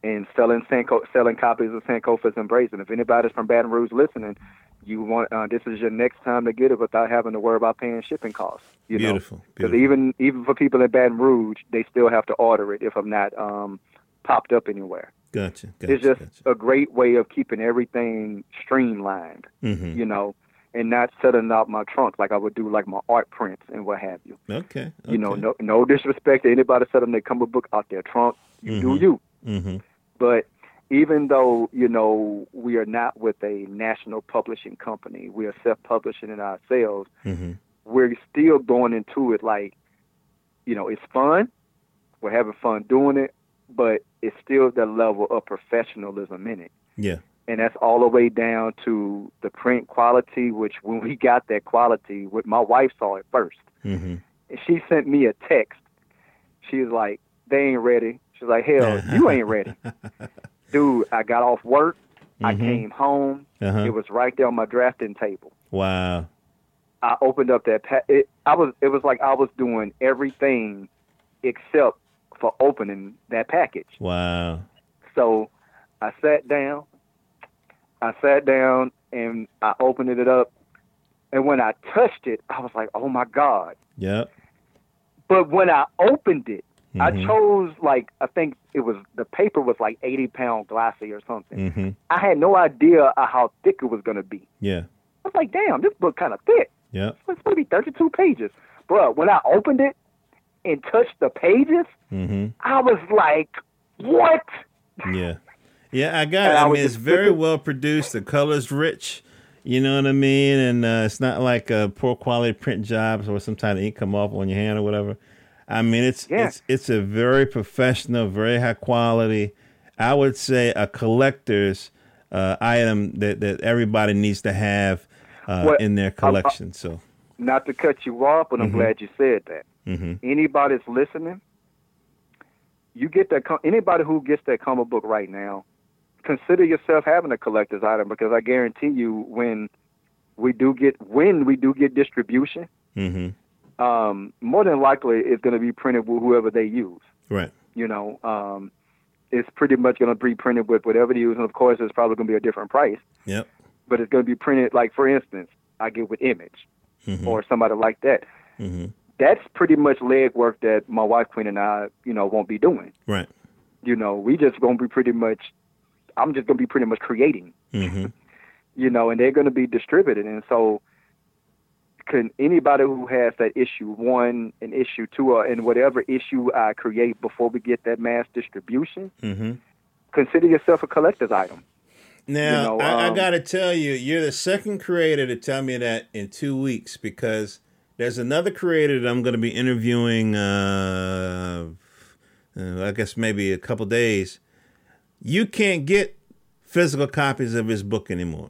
and selling copies of Sankofa's Embrace. And if anybody's from Baton Rouge listening, you want this is your next time to get it without having to worry about paying shipping costs. You know? Because even for people in Baton Rouge, they still have to order it if I'm not popped up anywhere. Gotcha. It's just a great way of keeping everything streamlined. Mm-hmm. You know. And not setting out my trunk like I would do like my art prints and what have you. Okay. You know, no disrespect to anybody setting their comic book out their trunk. You mm-hmm. do you. Mm-hmm. But even though, you know, we are not with a national publishing company, we are self-publishing it ourselves, mm-hmm. we're still going into it like, you know, it's fun. We're having fun doing it, but it's still the level of professionalism in it. Yeah. And that's all the way down to the print quality, which when we got that quality, my wife saw it first. Mm-hmm. and she sent me a text. She was like, they ain't ready. She's like, hell, you ain't ready. Dude, I got off work. Mm-hmm. I came home. Uh-huh. It was right there on my drafting table. Wow. I opened up that it was like I was doing everything except for opening that package. Wow. So I sat down. And I opened it up. And when I touched it, I was like, oh, my God. Yep. But when I opened it, mm-hmm. I chose, like, I think it was, the paper was like 80-pound glossy or something. Mm-hmm. I had no idea how thick it was going to be. Yeah. I was like, damn, this book kind of thick. Yeah. It's going to be 32 pages. Bro, when I opened it and touched the pages, mm-hmm. I was like, what? Yeah. Yeah, I got it. I mean, it's very well produced. The color's rich. You know what I mean? And it's not like poor quality print jobs or sometimes the ink come off on your hand or whatever. I mean, it's a very professional, very high quality, I would say a collector's item that everybody needs to have in their collection. So, not to cut you off, but I'm mm-hmm. glad you said that. Mm-hmm. Anybody that's listening, anybody who gets that comic book right now, consider yourself having a collector's item, because I guarantee you when we do get distribution, mm-hmm. More than likely it's going to be printed with whoever they use. Right. You know, it's pretty much going to be printed with whatever they use. And of course, it's probably going to be a different price. Yep. But it's going to be printed, like, for instance, I get with Image mm-hmm. or somebody like that. Mm-hmm. That's pretty much legwork that my wife, Queen, and I, you know, won't be doing. Right. You know, I'm just going to be pretty much creating, mm-hmm. you know, and they're going to be distributed. And so can anybody who has that issue 1 and issue 2 and whatever issue I create before we get that mass distribution, mm-hmm. consider yourself a collector's item. Now, you know, I got to tell you, you're the second creator to tell me that in 2 weeks, because there's another creator that I'm going to be interviewing, I guess maybe a couple days. You can't get physical copies of his book anymore.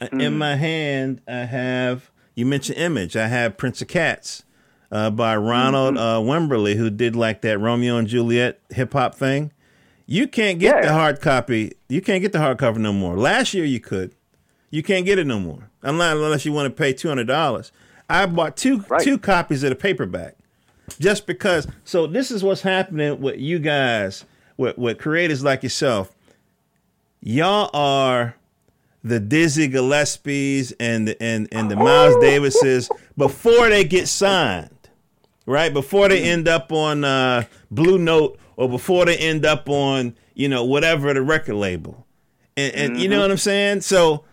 Mm. In my hand, I have, you mentioned Image, I have Prince of Cats by Ronald mm-hmm. Wimberly, who did like that Romeo and Juliet hip hop thing. You can't get the hard copy. You can't get the hardcover no more. Last year you could. You can't get it no more. Unless you want to pay $200. I bought two copies of the paperback. Just because. So this is what's happening with you guys. With creators like yourself, y'all are the Dizzy Gillespies and the Miles Davises before they get signed, right? Before they end up on Blue Note or before they end up on, you know, whatever the record label, and mm-hmm. you know what I'm saying. So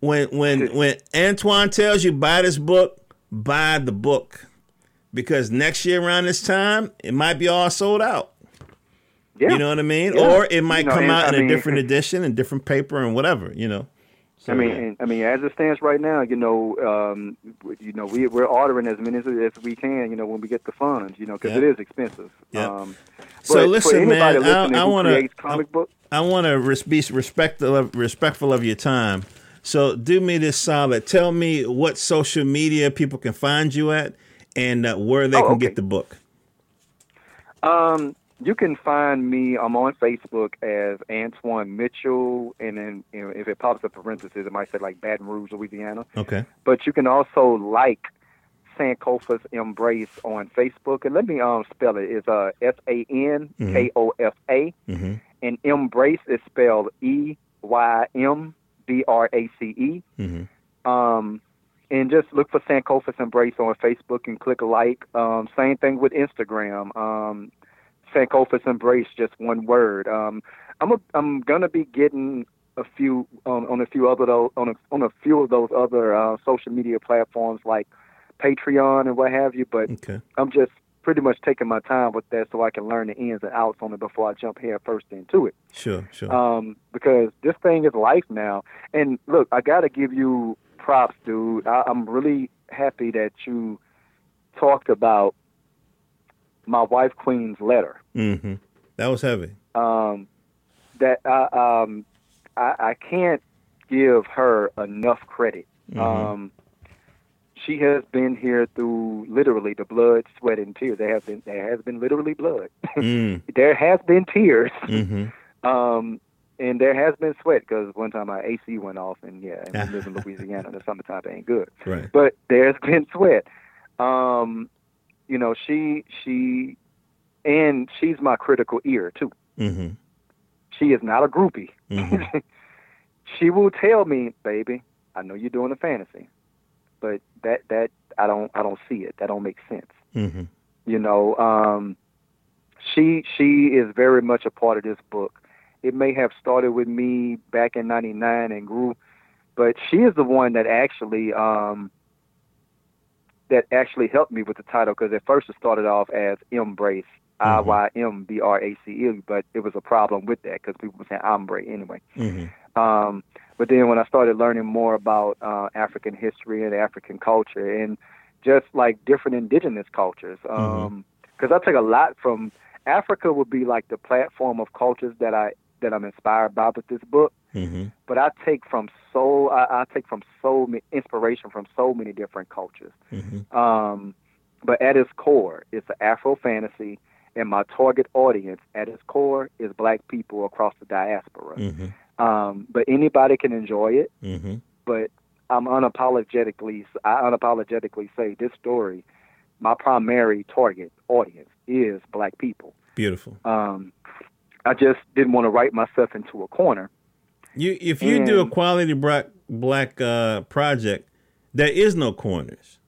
when Antoine tells you buy this book, buy the book, because next year around this time it might be all sold out. Yeah. You know what I mean? Yeah. Or it might come out in a different edition and different paper and whatever, you know. So, as it stands right now, we're ordering as many as we can, you know, when we get the funds, you know, because it is expensive. Yeah. So listen, man, I want to be respectful of your time. So do me this solid. Tell me what social media people can find you at and where they can get the book. You can find me. I'm on Facebook as Antoine Mitchell, and then, you know, if it pops up parentheses, it might say like Baton Rouge, Louisiana. Okay. But you can also like Sankofa's Embrace on Facebook, and let me spell it. It's Sankofa, mm-hmm. and Embrace is spelled EYMBRACE. Mm-hmm. And just look for Sankofa's Embrace on Facebook and click like. Same thing with Instagram. Sankofa's Embrace, just one word. I'm gonna be getting a few on a few of those other social media platforms like Patreon and what have you. But I'm just pretty much taking my time with that so I can learn the ins and outs on it before I jump head first into it. Sure. Because this thing is life now. And look, I gotta give you props, dude. I'm really happy that you talked about my wife Queen's letter. Mm-hmm. That was heavy. I can't give her enough credit. Mm-hmm. she has been here through literally the blood, sweat, and tears. There has been literally blood. There has been tears. Mm-hmm. And there has been sweat, because one time my AC went off, and and we live in Louisiana. The summertime ain't good. Right. But there's been sweat. She and she's my critical ear too. Mm-hmm. She is not a groupie. Mm-hmm. She will tell me, baby, I know you're doing a fantasy, but that I don't see it. That don't make sense. Mm-hmm. She is very much a part of this book. It may have started with me back in 99 and grew, but she is the one that actually helped me with the title, because at first it started off as Embrace, mm-hmm. I-Y-M-B-R-A-C-E, but it was a problem with that because people were saying Ombre anyway. Mm-hmm. But then when I started learning more about African history and African culture and just like different indigenous cultures, because I take a lot from Africa, would be like the platform of cultures that I'm inspired by with this book. Mm-hmm. But I take inspiration from so many different cultures. Mm-hmm. But at its core, it's an Afro fantasy, and my target audience at its core is Black people across the diaspora. Mm-hmm. But anybody can enjoy it. Mm-hmm. But I unapologetically say this story, my primary target audience is Black people. Beautiful. I just didn't want to write myself into a corner. If you do a quality black project, there is no corners.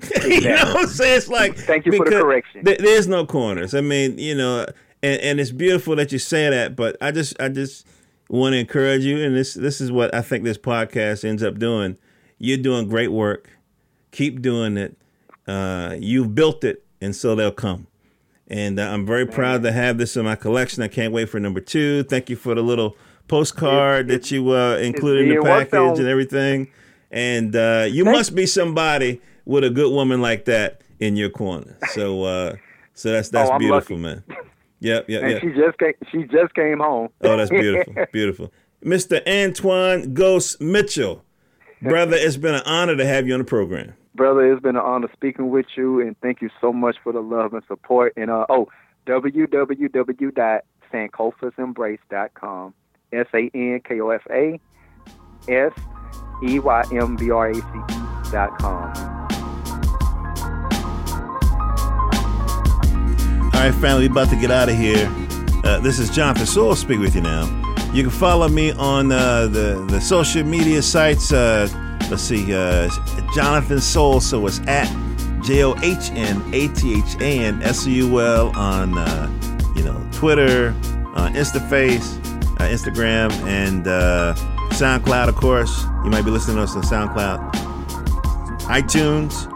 Exactly. You know what I'm saying? It's like, thank you for the correction. There's no corners. I mean, and it's beautiful that you say that, but I just want to encourage you, and this is what I think this podcast ends up doing. You're doing great work. Keep doing it. You've built it, and so they'll come. And I'm very proud to have this in my collection. I can't wait for number 2. Thank you for the little postcard that you included in the package and everything. And you must be somebody with a good woman like that in your corner. So so that's beautiful, lucky, man. Yep. She just came home. Oh, that's beautiful. Beautiful. Mr. Antoine Ghost Mitchell. Brother, it's been an honor to have you on the program. Brother, it's been an honor speaking with you, and thank you so much for the love and support. And www.sankofasembrace.com. SANKOFASEYMBRACE.com. All right, family, we're about to get out of here. This is John Pessoa speaking with you now. You can follow me on the social media sites. Let's see, Jonathan Soul, so it's at JOHNATHANSUL on, Twitter, on Instaface, Instagram, and SoundCloud, of course. You might be listening to us on SoundCloud, iTunes,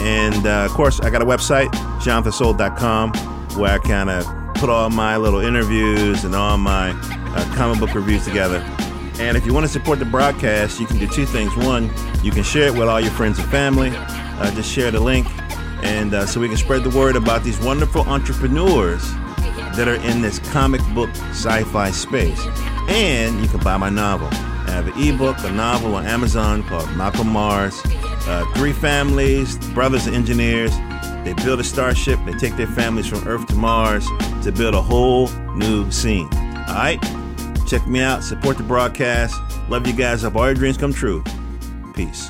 and, of course, I got a website, JonathanSoul.com, where I kind of put all my little interviews and all my comic book reviews together. And if you want to support the broadcast, you can do 2 things. 1, you can share it with all your friends and family. Just share the link, and so we can spread the word about these wonderful entrepreneurs that are in this comic book sci-fi space. And you can buy my novel. I have an ebook, a novel on Amazon called Malcolm Mars. 3 families, brothers and engineers. They build a starship. They take their families from Earth to Mars to build a whole new scene. All right? Check me out. Support the broadcast. Love you guys. Have all your dreams come true. Peace.